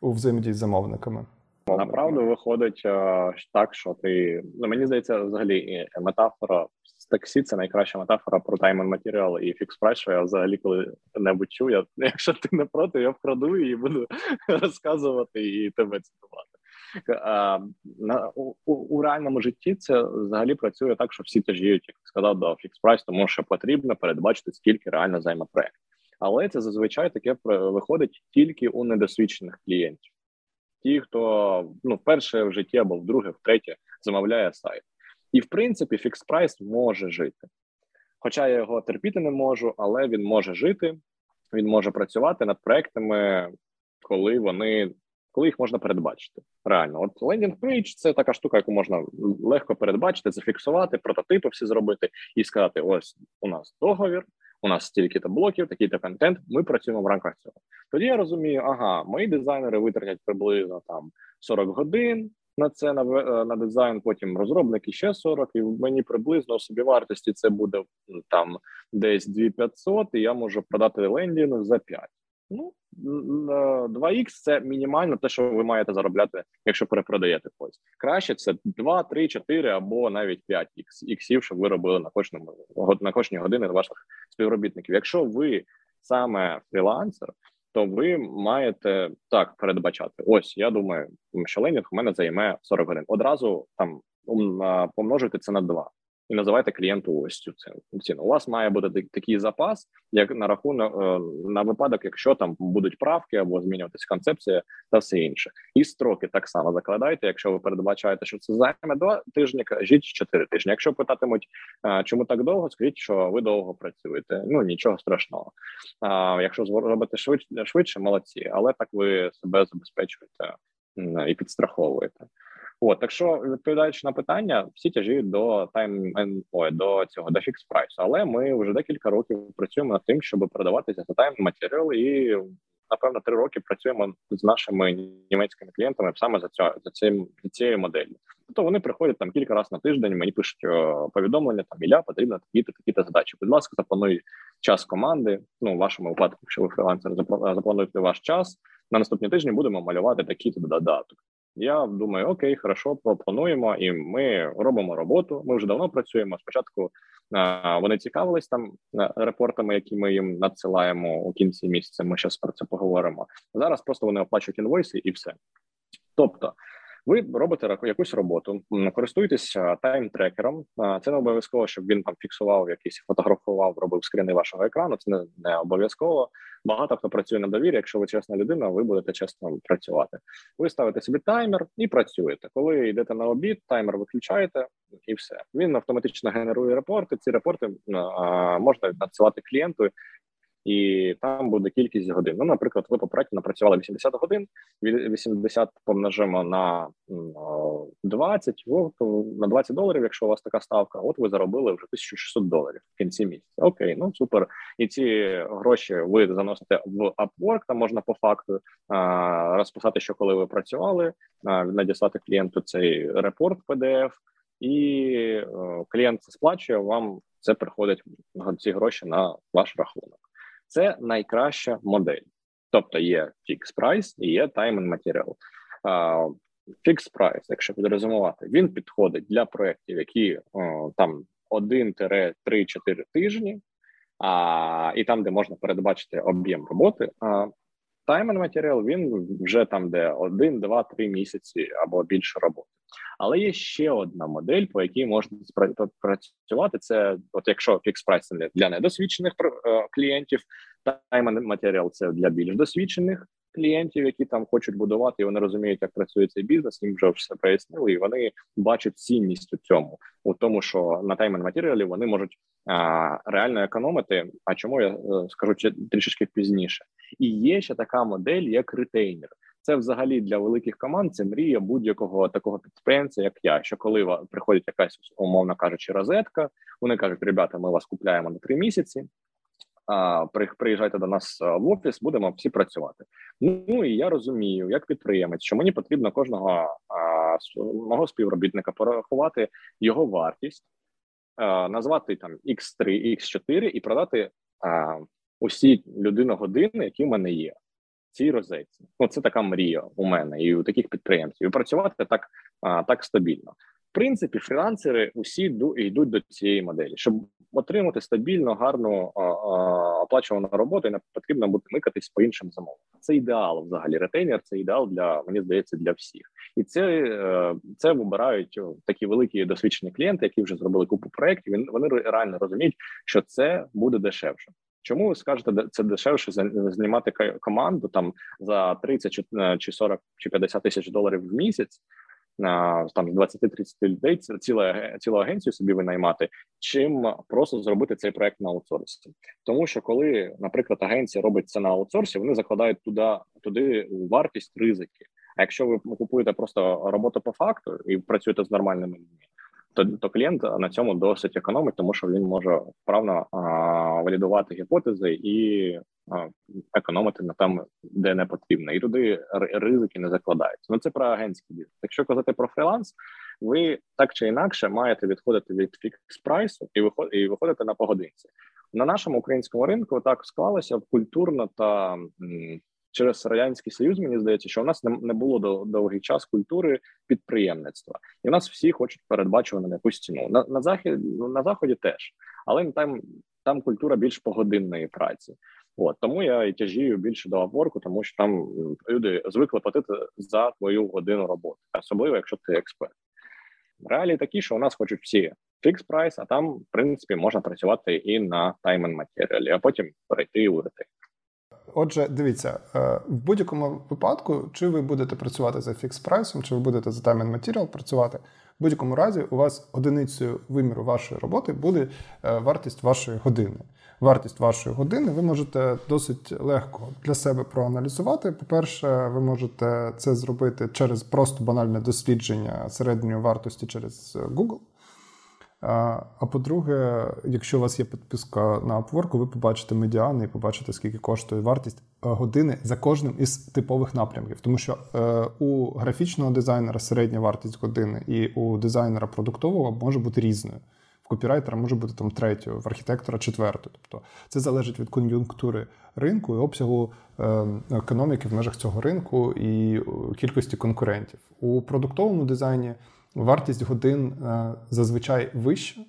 у взаємодії з замовниками? Направду виходить так, що ти... Ну, мені здається, взагалі, метафора з таксі – це найкраща метафора про time and material і fixed price, що я взагалі коли-небудь чую. Я, якщо ти не проти, я вкраду і буду розказувати і тебе цитувати. На, у, у реальному житті це взагалі працює так, що всі тяжіють, як сказав, до fixed price, тому що потрібно передбачити, скільки реально займе проєкт. Але це зазвичай таке виходить тільки у недосвідчених клієнтів. Ті, хто, ну, вперше в житті або вдруге, втретє замовляє сайт. І, в принципі, фікс прайс може жити. Хоча я його терпіти не можу, але він може жити, він може працювати над проектами, коли вони, коли їх можна передбачити. Реально. От лендінг-пейдж – це така штука, яку можна легко передбачити, зафіксувати, прототипи всі зробити і сказати, ось, у нас договір, у нас стільки-то блоків, такий-то контент, ми працюємо в рамках цього. Тоді я розумію, ага, мої дизайнери витратять приблизно там сорок годин на це, на, на дизайн, потім розробники ще сорок, і мені приблизно у собівартості це буде там десь дві тисячі п'ятсот, і я можу продати лендінг за п'ять. Ну, два ікс – це мінімально те, що ви маєте заробляти, якщо перепродаєте когось. Краще це два, три, чотири або навіть п'ять іксів, щоб ви робили на кожному, на кожній годині ваших співробітників. Якщо ви саме фрілансер, то ви маєте так передбачати. Ось, я думаю, що лендінг у мене займе сорок годин. Одразу там помножуйте це на два. І називайте клієнту ось цю ціну. У вас має бути такий запас, як на рахунок, на випадок, якщо там будуть правки або змінюватися концепція та все інше. І строки так само закладайте. Якщо ви передбачаєте, що це займе два тижні, кажіть чотири тижні. Якщо питатимуть, чому так довго, скажіть, що ви довго працюєте. Ну, нічого страшного. Якщо зробите швидше, швидше, молодці. Але так ви себе забезпечуєте і підстраховуєте. От, так що, відповідаючи на питання, всі тяжіють до time and, ой, до цього, до fixed price. Але ми вже декілька років працюємо над тим, щоб продаватися за time матеріал, і, напевно, три роки працюємо з нашими німецькими клієнтами саме за цього, за цим, за цією моделлю. Тобто вони приходять там кілька разів на тиждень, мені пишуть повідомлення, там, Ілля, потрібно такі-то, такі-то задачі. Будь ласка, заплануй час команди, ну, в вашому випадку, якщо ви фрилансер, заплануйте ваш час, на наступні тижні будемо малювати такі-то додаток. Я думаю, окей, хорошо, пропонуємо, і ми робимо роботу. Ми вже давно працюємо. Спочатку а, вони цікавились там репортами, які ми їм надсилаємо у кінці місяця. Ми зараз про це поговоримо. Зараз просто вони оплачують інвойси і все. Тобто, ви робите якусь роботу, користуєтесь тайм-трекером. Це не обов'язково, щоб він там фіксував якийсь, фотографував, робив скріни вашого екрану. Це не, не обов'язково. Багато хто працює на довірі. Якщо ви чесна людина, ви будете чесно працювати. Ви ставите собі таймер і працюєте. Коли йдете на обід, таймер виключаєте і все. Він автоматично генерує репорти. Ці репорти а, можна надсилати клієнту. І там буде кількість годин. Ну, наприклад, ви по проєкту напрацювали вісімдесят годин, вісімдесят помножимо на двадцять, на двадцять доларів, якщо у вас така ставка, от ви заробили вже тисячу шістсот доларів в кінці місяця. Окей, ну супер. І ці гроші ви заносите в Upwork, там можна по факту а, розписати, що коли ви працювали, а, надіслати клієнту цей репорт пі ді еф, і а, клієнт це сплачує, вам це приходить, ці гроші на ваш рахунок. Це найкраща модель. Тобто є фікс прайс і є time and material. Фікс прайс, якщо підрозумувати, він підходить для проєктів, які о, там один-три-чотири тижні, а, і там, де можна передбачити об'єм роботи. А, time and material, він вже там, де один-два-три місяці або більше роботи. Але є ще одна модель, по якій можна працювати. Це, от якщо фікс прайс для недосвідчених клієнтів, тайм матеріал це для більш досвідчених клієнтів, які там хочуть будувати, і вони розуміють, як працює цей бізнес, їм вже все пояснили, і вони бачать цінність у цьому, у тому, що на тайм матеріалі вони можуть а, реально економити, а чому я скажу трішечки пізніше. І є ще така модель, як ретейнер. Це взагалі для великих команд, це мрія будь-якого такого підприємця, як я, що коли приходить якась, умовно кажучи, розетка, вони кажуть, ребята, ми вас купляємо на три місяці, приїжджайте до нас в офіс, будемо всі працювати. Ну, і я розумію, як підприємець, що мені потрібно кожного мого співробітника порахувати його вартість, назвати там ікс три, ікс чотири і продати усі людину години, які в мене є. Цій розетці. Ну, це така мрія у мене і у таких підприємців. І працювати так, а, так стабільно. В принципі, фрілансери усі йдуть до цієї моделі. Щоб отримати стабільну, гарну а, а, оплачувану роботу, не потрібно буде микатись по іншим замовленням. Це ідеал взагалі. Ретейнер – це ідеал, для, мені здається, для всіх. І це, це вибирають такі великі досвідчені клієнти, які вже зробили купу проєктів. Вони реально розуміють, що це буде дешевше. Чому ви скажете, це дешевше знімати команду там за тридцять, чи сорок, чи п'ятдесят тисяч доларів в місяць, там з двадцять-тридцять людей, ціла, цілу агенцію собі винаймати, чим просто зробити цей проект на аутсорсі. Тому що коли, наприклад, агенція робить це на аутсорсі, вони закладають туди, туди вартість, ризики. А якщо ви купуєте просто роботу по факту і працюєте з нормальними людьми, То, то клієнт на цьому досить економить, тому що він може вправно а, валідувати гіпотези і а, економити на там, де не потрібно. І туди ризики не закладаються. Ну, це про агентський бізнес. Якщо казати про фріланс, ви так чи інакше маєте відходити від фікс-прайсу і, виход, і виходити на погодинці. На нашому українському ринку так склалося культурно та м- через Радянський Союз, мені здається, що у нас не було довгий час культури підприємництва. І в нас всі хочуть передбачувати на якусь ціну. На, на, захід, на Заході теж, але там, там культура більш погодинної праці. От, тому я і тяжію більше до Upwork, тому що там люди звикли платити за твою годину роботи, особливо якщо ти експерт. Реалії такі, що у нас хочуть всі фікс прайс, а там, в принципі, можна працювати і на time and material, а потім перейти у ретейн. Отже, дивіться, в будь-якому випадку, чи ви будете працювати за фікс-прайсом, чи ви будете за time and material працювати, в будь-якому разі у вас одиницею виміру вашої роботи буде вартість вашої години. Вартість вашої години ви можете досить легко для себе проаналізувати. По-перше, ви можете це зробити через просто банальне дослідження середньої вартості через Google. А по-друге, якщо у вас є підписка на Upwork, ви побачите медіани і побачите, скільки коштує вартість години за кожним із типових напрямків. Тому що у графічного дизайнера середня вартість години і у дизайнера продуктового може бути різною. В копірайтера може бути там третю, в архітектора четверту. Тобто це залежить від кон'юнктури ринку і обсягу економіки в межах цього ринку і кількості конкурентів. У продуктовому дизайні вартість годин зазвичай вища,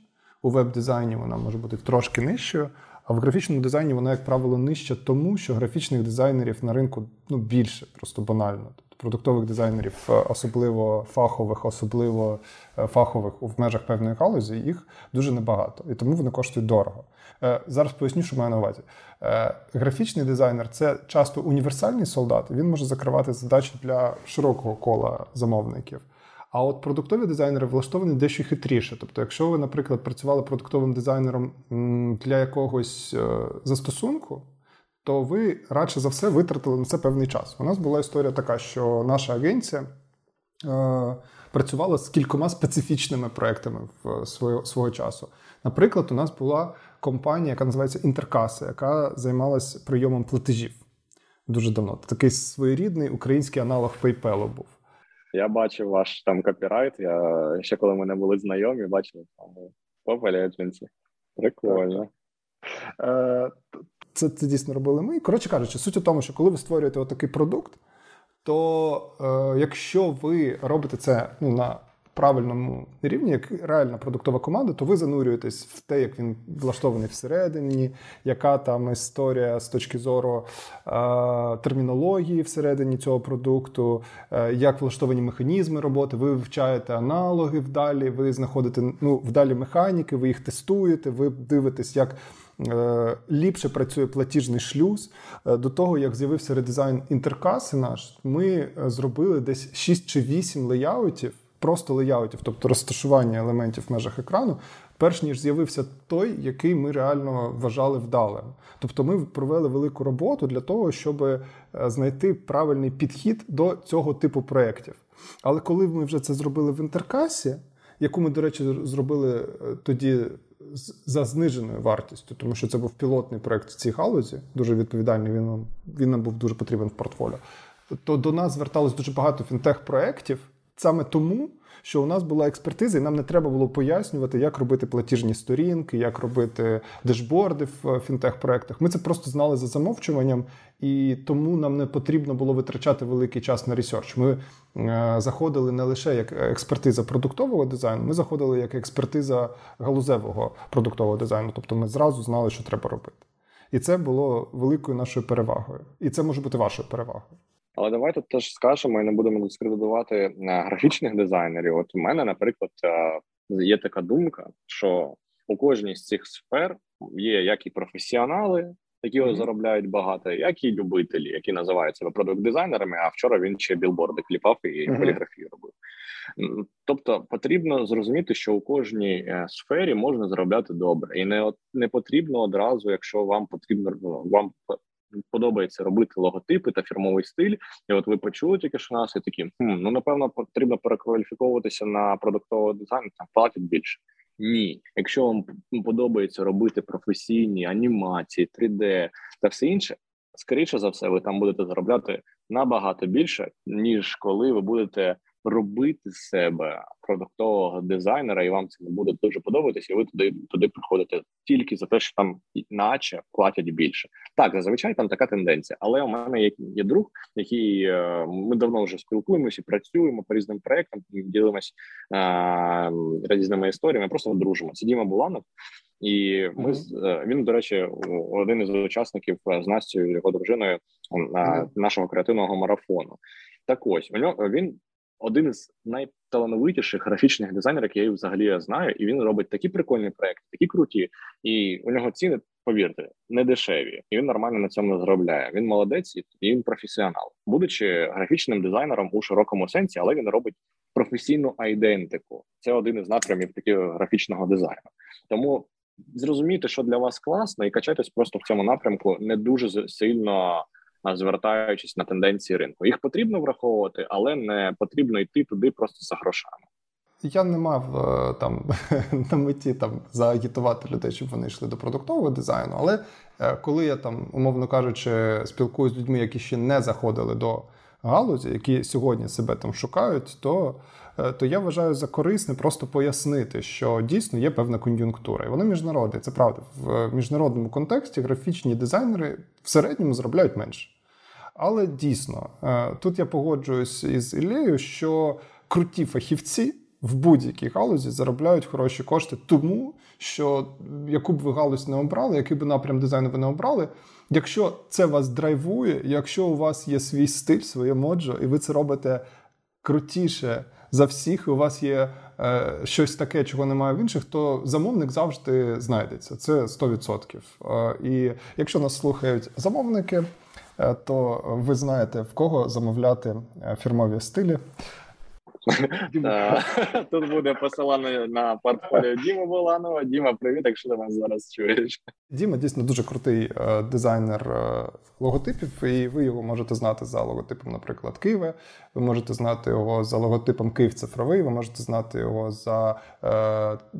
у веб-дизайні вона може бути трошки нижчою, а в графічному дизайні вона, як правило, нижча тому, що графічних дизайнерів на ринку ну, більше, просто банально. Тобто продуктових дизайнерів, особливо фахових, особливо фахових в межах певної галузі, їх дуже небагато, і тому вони коштують дорого. Зараз поясню, що маю на увазі. Графічний дизайнер – це часто універсальний солдат, він може закривати задачі для широкого кола замовників. А от продуктові дизайнери влаштовані дещо хитріше. Тобто, якщо ви, наприклад, працювали продуктовим дизайнером для якогось застосунку, то ви радше за все витратили на це певний час. У нас була історія така, що наша агенція е, працювала з кількома специфічними проектами в свого, свого часу. Наприклад, у нас була компанія, яка називається «Інтеркаса», яка займалась прийомом платежів дуже давно. Такий своєрідний український аналог PayPal був. Я бачив ваш там копірайт, я ще коли ми не були знайомі, бачив там Попеля Джинсі. Прикольно. Це, це дійсно робили ми. Коротше кажучи, суть у тому, що коли ви створюєте отакий продукт, то е, якщо ви робите це ну, на правильному рівні, як реальна продуктова команда, то ви занурюєтесь в те, як він влаштований всередині, яка там історія з точки зору е, термінології всередині цього продукту, е, як влаштовані механізми роботи, ви вивчаєте аналоги вдалі, ви знаходите ну, вдалі механіки, ви їх тестуєте, ви дивитесь, як ліпше працює платіжний шлюз. До того, як з'явився редизайн інтеркаси наш, ми зробили десь шість чи вісім леяутів просто леяутів, тобто розташування елементів в межах екрану, перш ніж з'явився той, який ми реально вважали вдалим. Тобто ми провели велику роботу для того, щоб знайти правильний підхід до цього типу проєктів. Але коли ми вже це зробили в інтеркасі, яку ми, до речі, зробили тоді за зниженою вартістю, тому що це був пілотний проєкт в цій галузі, дуже відповідальний, він, він нам був дуже потрібен в портфоліо, то до нас зверталось дуже багато фінтех-проєктів, саме тому, що у нас була експертиза, і нам не треба було пояснювати, як робити платіжні сторінки, як робити дешборди в фінтех-проєктах. Ми це просто знали за замовчуванням, і тому нам не потрібно було витрачати великий час на ресерч. Ми е, заходили не лише як експертиза продуктового дизайну, ми заходили як експертиза галузевого продуктового дизайну. Тобто ми зразу знали, що треба робити. І це було великою нашою перевагою. І це може бути вашою перевагою. Але давайте теж скажемо і не будемо дискредитувати графічних дизайнерів. От у мене, наприклад, є така думка, що у кожній з цих сфер є як і професіонали, які mm-hmm. заробляють багато, як і любителі, які називають себе продакт-дизайнерами, а вчора він ще білборди кліпав і mm-hmm. поліграфію робив. Тобто потрібно зрозуміти, що у кожній сфері можна заробляти добре. І не, не потрібно одразу, якщо вам потрібно... вам подобається робити логотипи та фірмовий стиль, і от ви почули тільки що нас, і такі, хм, ну, напевно, потрібно перекваліфіковуватися на продуктовий дизайн, там платять більше. Ні. Якщо вам подобається робити професійні анімації, три де та все інше, скоріше за все, ви там будете заробляти набагато більше, ніж коли ви будете робити з себе продуктового дизайнера, і вам це не буде дуже подобатися, і ви туди, туди приходите тільки за те, що там наче платять більше. Так, зазвичай там така тенденція. Але у мене є, є друг, який е, ми давно вже спілкуємося і працюємо по різним проєктам, ділимось е, різними історіями, просто дружимо. Це Діма Буланов, і ми mm-hmm. він, до речі, один із учасників з Настю, його дружиною, mm-hmm. нашого креативного марафону. Так ось, у нього, він один із найталановитіших графічних дизайнерів, який я взагалі знаю, і він робить такі прикольні проекти, такі круті, і у нього ціни, повірте, не дешеві, і він нормально на цьому заробляє. Він молодець і він професіонал, будучи графічним дизайнером у широкому сенсі, але він робить професійну айдентику. Це один із напрямів такого графічного дизайну. Тому зрозумійте, що для вас класно, і качайтесь просто в цьому напрямку, не дуже сильно звертаючись на тенденції ринку. Їх потрібно враховувати, але не потрібно йти туди просто за грошами. Я не мав там на меті там заагітувати людей, щоб вони йшли до продуктового дизайну, але коли я там, умовно кажучи, спілкуюсь з людьми, які ще не заходили до галузі, які сьогодні себе там шукають, то, то я вважаю за корисне просто пояснити, що дійсно є певна кон'юнктура. І вона міжнародна, це правда. В міжнародному контексті графічні дизайнери в середньому заробляють менше. Але дійсно, тут я погоджуюсь із Іллею, що круті фахівці в будь-якій галузі заробляють хороші кошти, тому що яку б ви галузь не обрали, який би напрям дизайну ви не обрали, якщо це вас драйвує, якщо у вас є свій стиль, своє моджо, і ви це робите крутіше за всіх, і у вас є е, щось таке, чого немає в інших, то замовник завжди знайдеться. Це сто відсотків. Е, і якщо нас слухають замовники, е, то ви знаєте, в кого замовляти фірмові стилі. Тут буде посилання на портфоліо Діми Буланова. Діма, привіт, якщо ти нас зараз чуєш. Діма дійсно дуже крутий дизайнер логотипів, і ви його можете знати за логотипом, наприклад, Києва, ви можете знати його за логотипом Київ цифровий, ви можете знати його за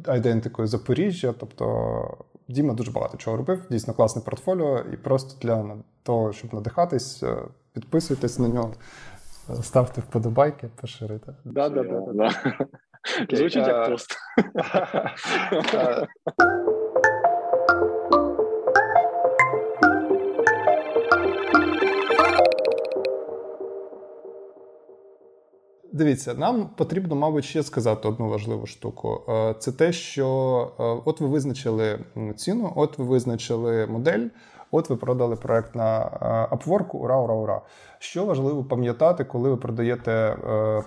айдентикою Запоріжжя, тобто Діма дуже багато чого робив, дійсно класне портфоліо, і просто для того, щоб надихатись, підписуйтесь на нього. Ставте вподобайки, поширите. Да-да-да. Звучить як тост. Дивіться, нам потрібно, мабуть, ще сказати одну важливу штуку. Це те, що от ви визначили ціну, от ви визначили модель, от ви продали проект на Upwork, ура, ура, ура. Що важливо пам'ятати, коли ви продаєте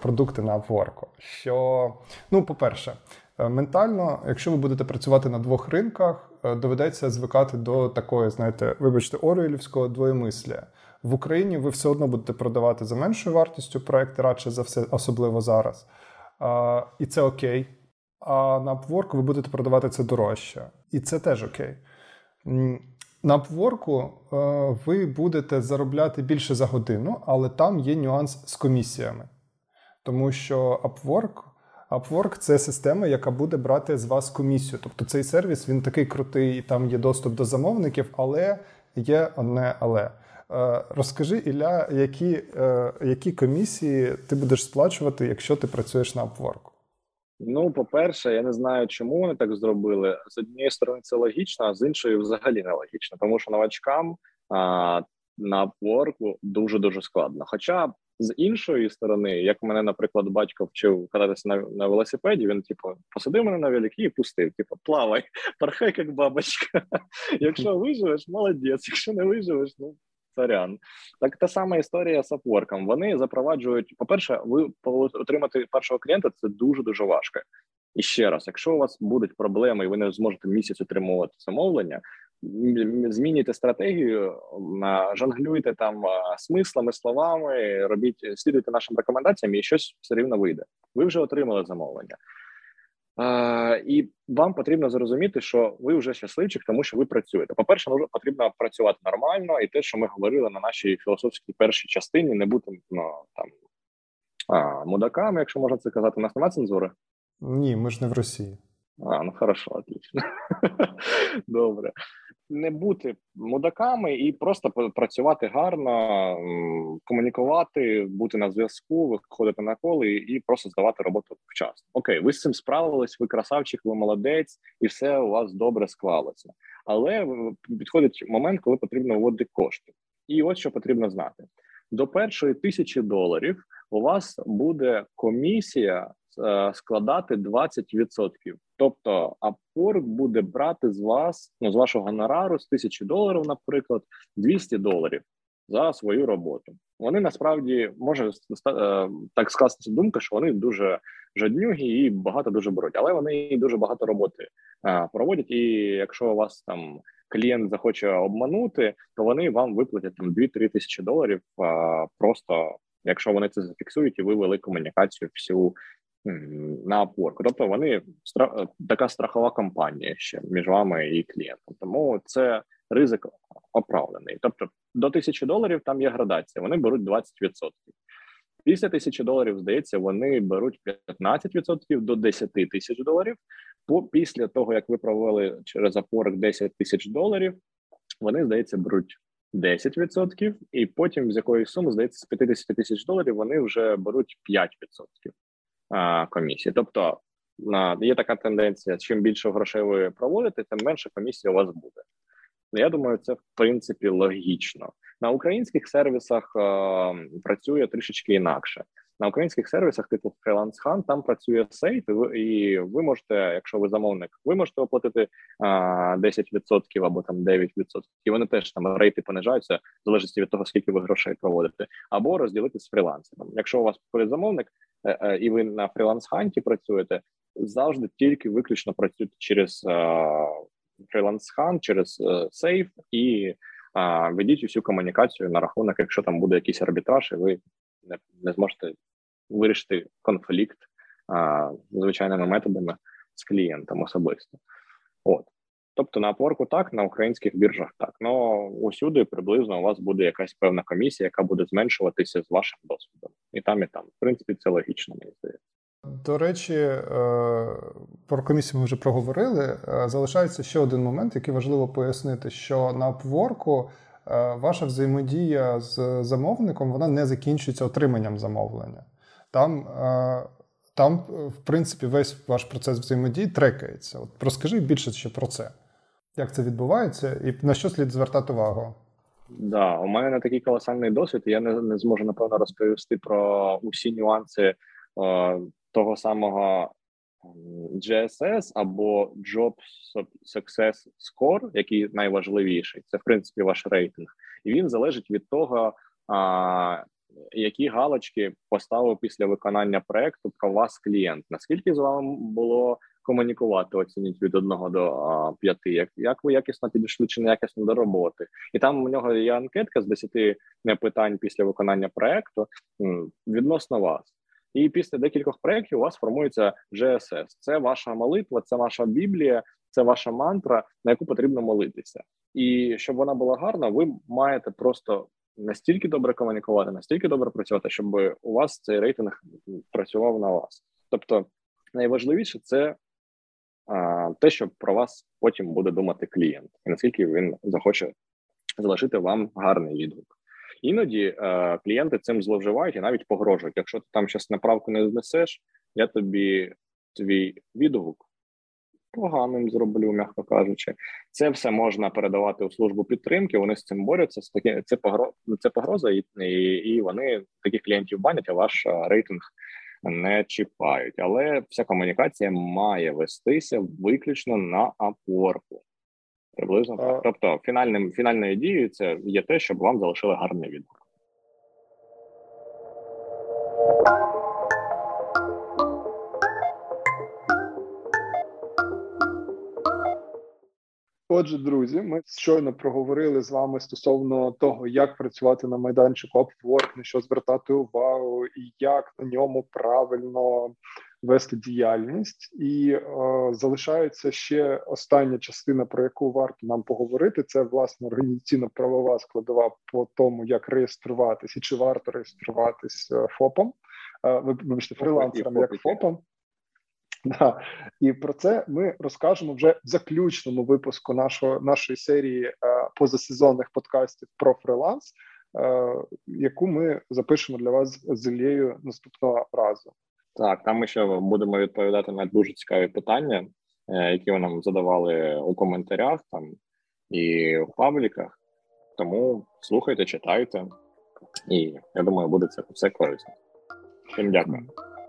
продукти на Upwork? Що, ну, по-перше, ментально, якщо ви будете працювати на двох ринках, доведеться звикати до такої, знаєте, вибачте, орвелівського двоємисля. В Україні ви все одно будете продавати за меншою вартістю проекти, радше за все, особливо зараз. а, і це окей. А на Upwork ви будете продавати це дорожче. І це теж окей. На Upwork а, ви будете заробляти більше за годину, але там є нюанс з комісіями. Тому що Upwork, Upwork – це система, яка буде брати з вас комісію. Тобто цей сервіс, він такий крутий, і там є доступ до замовників, але є одне але. Розкажи, Ілля, які, які комісії ти будеш сплачувати, якщо ти працюєш на Upwork? Ну, по-перше, я не знаю, чому вони так зробили. З однієї сторони це логічно, а з іншої взагалі не логічно. Тому що новачкам а, на Upwork дуже-дуже складно. Хоча з іншої сторони, як мене, наприклад, батько вчив кататися на, на велосипеді, він, типу, посадив мене на велик і пустив, типу, плавай, порхай, як бабочка. Якщо виживеш, молодець, якщо не виживеш, ну, сорян. Так та сама історія з Upwork'ом. Вони запроваджують, по-перше, ви отримати першого клієнта – це дуже-дуже важко. І ще раз, якщо у вас будуть проблеми і ви не зможете місяць отримувати замовлення, змінюйте стратегію, жонглюйте там смислами, словами, робіть, слідуйте нашим рекомендаціям і щось все рівно вийде. Ви вже отримали замовлення. А, і вам потрібно зрозуміти, що ви вже щасливчик, тому що ви працюєте. По-перше, потрібно працювати нормально, і те, що ми говорили на нашій філософській першій частині, не бути ну, там, а, мудаками, якщо можна це казати. У нас немає цензури? Ні, ми ж не в Росії. А, ну хорошо, отлично. Добре. Не бути мудаками і просто працювати гарно, комунікувати, бути на зв'язку, виходити на коли і просто здавати роботу вчасно. Окей, ви з цим справились, ви красавчик, ви молодець, і все у вас добре склалося. Але підходить момент, коли потрібно вводити кошти. І ось що потрібно знати. До першої тисячі доларів у вас буде комісія складати двадцять відсотків. Тобто Upwork буде брати з вас, ну, з вашого гонорару з тисячі доларів, наприклад, двісті доларів за свою роботу. Вони насправді, може так скластися думка, що вони дуже жаднюгі і багато дуже беруть, але вони дуже багато роботи а, проводять, і якщо у вас там клієнт захоче обманути, то вони вам виплатять там дві-три тисячі доларів а, просто, якщо вони це зафіксують і ви вели комунікацію всю на Upwork. Тобто вони така страхова компанія ще між вами і клієнтом. Тому це ризик оправданий. Тобто до тисячі доларів там є градація, вони беруть двадцять відсотків. Після тисячі доларів, здається, вони беруть п'ятнадцять відсотків до десять тисяч доларів. Після того, як ви провели через Upwork десять тисяч доларів, вони, здається, беруть десять відсотків. І потім з якоїсь суми, здається, з п'ятдесят тисяч доларів вони вже беруть п'ять відсотків. Комісії. Тобто є така тенденція, чим більше грошей ви проводите, тим менше комісія у вас буде. Я думаю, це в принципі логічно. На українських сервісах е, працює трішечки інакше. На українських сервісах типу Freelancehunt, там працює сейф, і ви, і ви можете, якщо ви замовник, ви можете оплатити е, десять відсотків або там дев'ять відсотків. І вони теж там рейти понижаються, в залежності від того, скільки ви грошей проводите. Або розділити з фрілансером. Якщо у вас приходить замовник, і ви на Freelancehunt працюєте, завжди тільки виключно працюєте через uh, Freelancehunt, через uh, сейф і uh, ведіть усю комунікацію на рахунок, якщо там буде якийсь арбітраж, і ви не, не зможете вирішити конфлікт uh, звичайними методами з клієнтом особисто. От. Тобто на Upwork так, на українських біржах так. Но усюди приблизно у вас буде якась певна комісія, яка буде зменшуватися з вашим досвідом. І там, і там. В принципі, це логічно, мені здається. До речі, про комісію ми вже проговорили. Залишається ще один момент, який важливо пояснити, що на Upwork ваша взаємодія з замовником, вона не закінчується отриманням замовлення. Там... Там, в принципі, весь ваш процес взаємодії трекається. От розкажи більше ще про це. Як це відбувається і на що слід звертати увагу? Да, у мене такий колосальний досвід, і я не, не зможу, напевно, розповісти про усі нюанси о, того самого джі ес ес або Job Success Score, який найважливіший. Це, в принципі, ваш рейтинг. І він залежить від того, а, які галочки поставив після виконання проекту про вас клієнт? Наскільки з вами було комунікувати, оцініть від одного до п'яти, як, як ви якісно підійшли чи неякісно до роботи. І там у нього є анкетка з десяти питань після виконання проекту відносно вас. І після декількох проєктів у вас формується джей ес ес. Це ваша молитва, це ваша Біблія, це ваша мантра, на яку потрібно молитися. І щоб вона була гарна, ви маєте просто настільки добре комунікувати, настільки добре працювати, щоб у вас цей рейтинг працював на вас. Тобто найважливіше – це а, те, що про вас потім буде думати клієнт, і наскільки він захоче залишити вам гарний відгук. Іноді а, клієнти цим зловживають і навіть погрожують. Якщо ти там щось направку не знесеш, я тобі твій відгук поганим зроблю, м'яко кажучи. Це все можна передавати у службу підтримки, вони з цим борються, це погроза, це погроза і, і вони таких клієнтів банять, а ваш рейтинг не чіпають. Але вся комунікація має вестися виключно на Upwork. Приблизно так. Тобто фінальним, фінальною дією це є те, щоб вам залишили гарний відгук. Отже, друзі, ми щойно проговорили з вами стосовно того, як працювати на майданчику Upwork, на що звертати увагу і як на ньому правильно вести діяльність. І о, залишається ще остання частина, про яку варто нам поговорити, це, власне, організаційно-правова складова по тому, як реєструватись і чи варто реєструватись ФОПом, вибачте, фрилансером як ФОПом. Да. І про це ми розкажемо вже в заключному випуску нашого, нашої серії е, позасезонних подкастів про фриланс, е, яку ми запишемо для вас з Іллею наступного разу. Так, там ми ще будемо відповідати на дуже цікаві питання, е, які ви нам задавали у коментарях там і в пабліках. Тому слухайте, читайте, і я думаю, буде це все корисно. Всім дякую.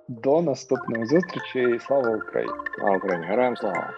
До наступної зустрічі і слава Україні! Слава Україні! Героям слава!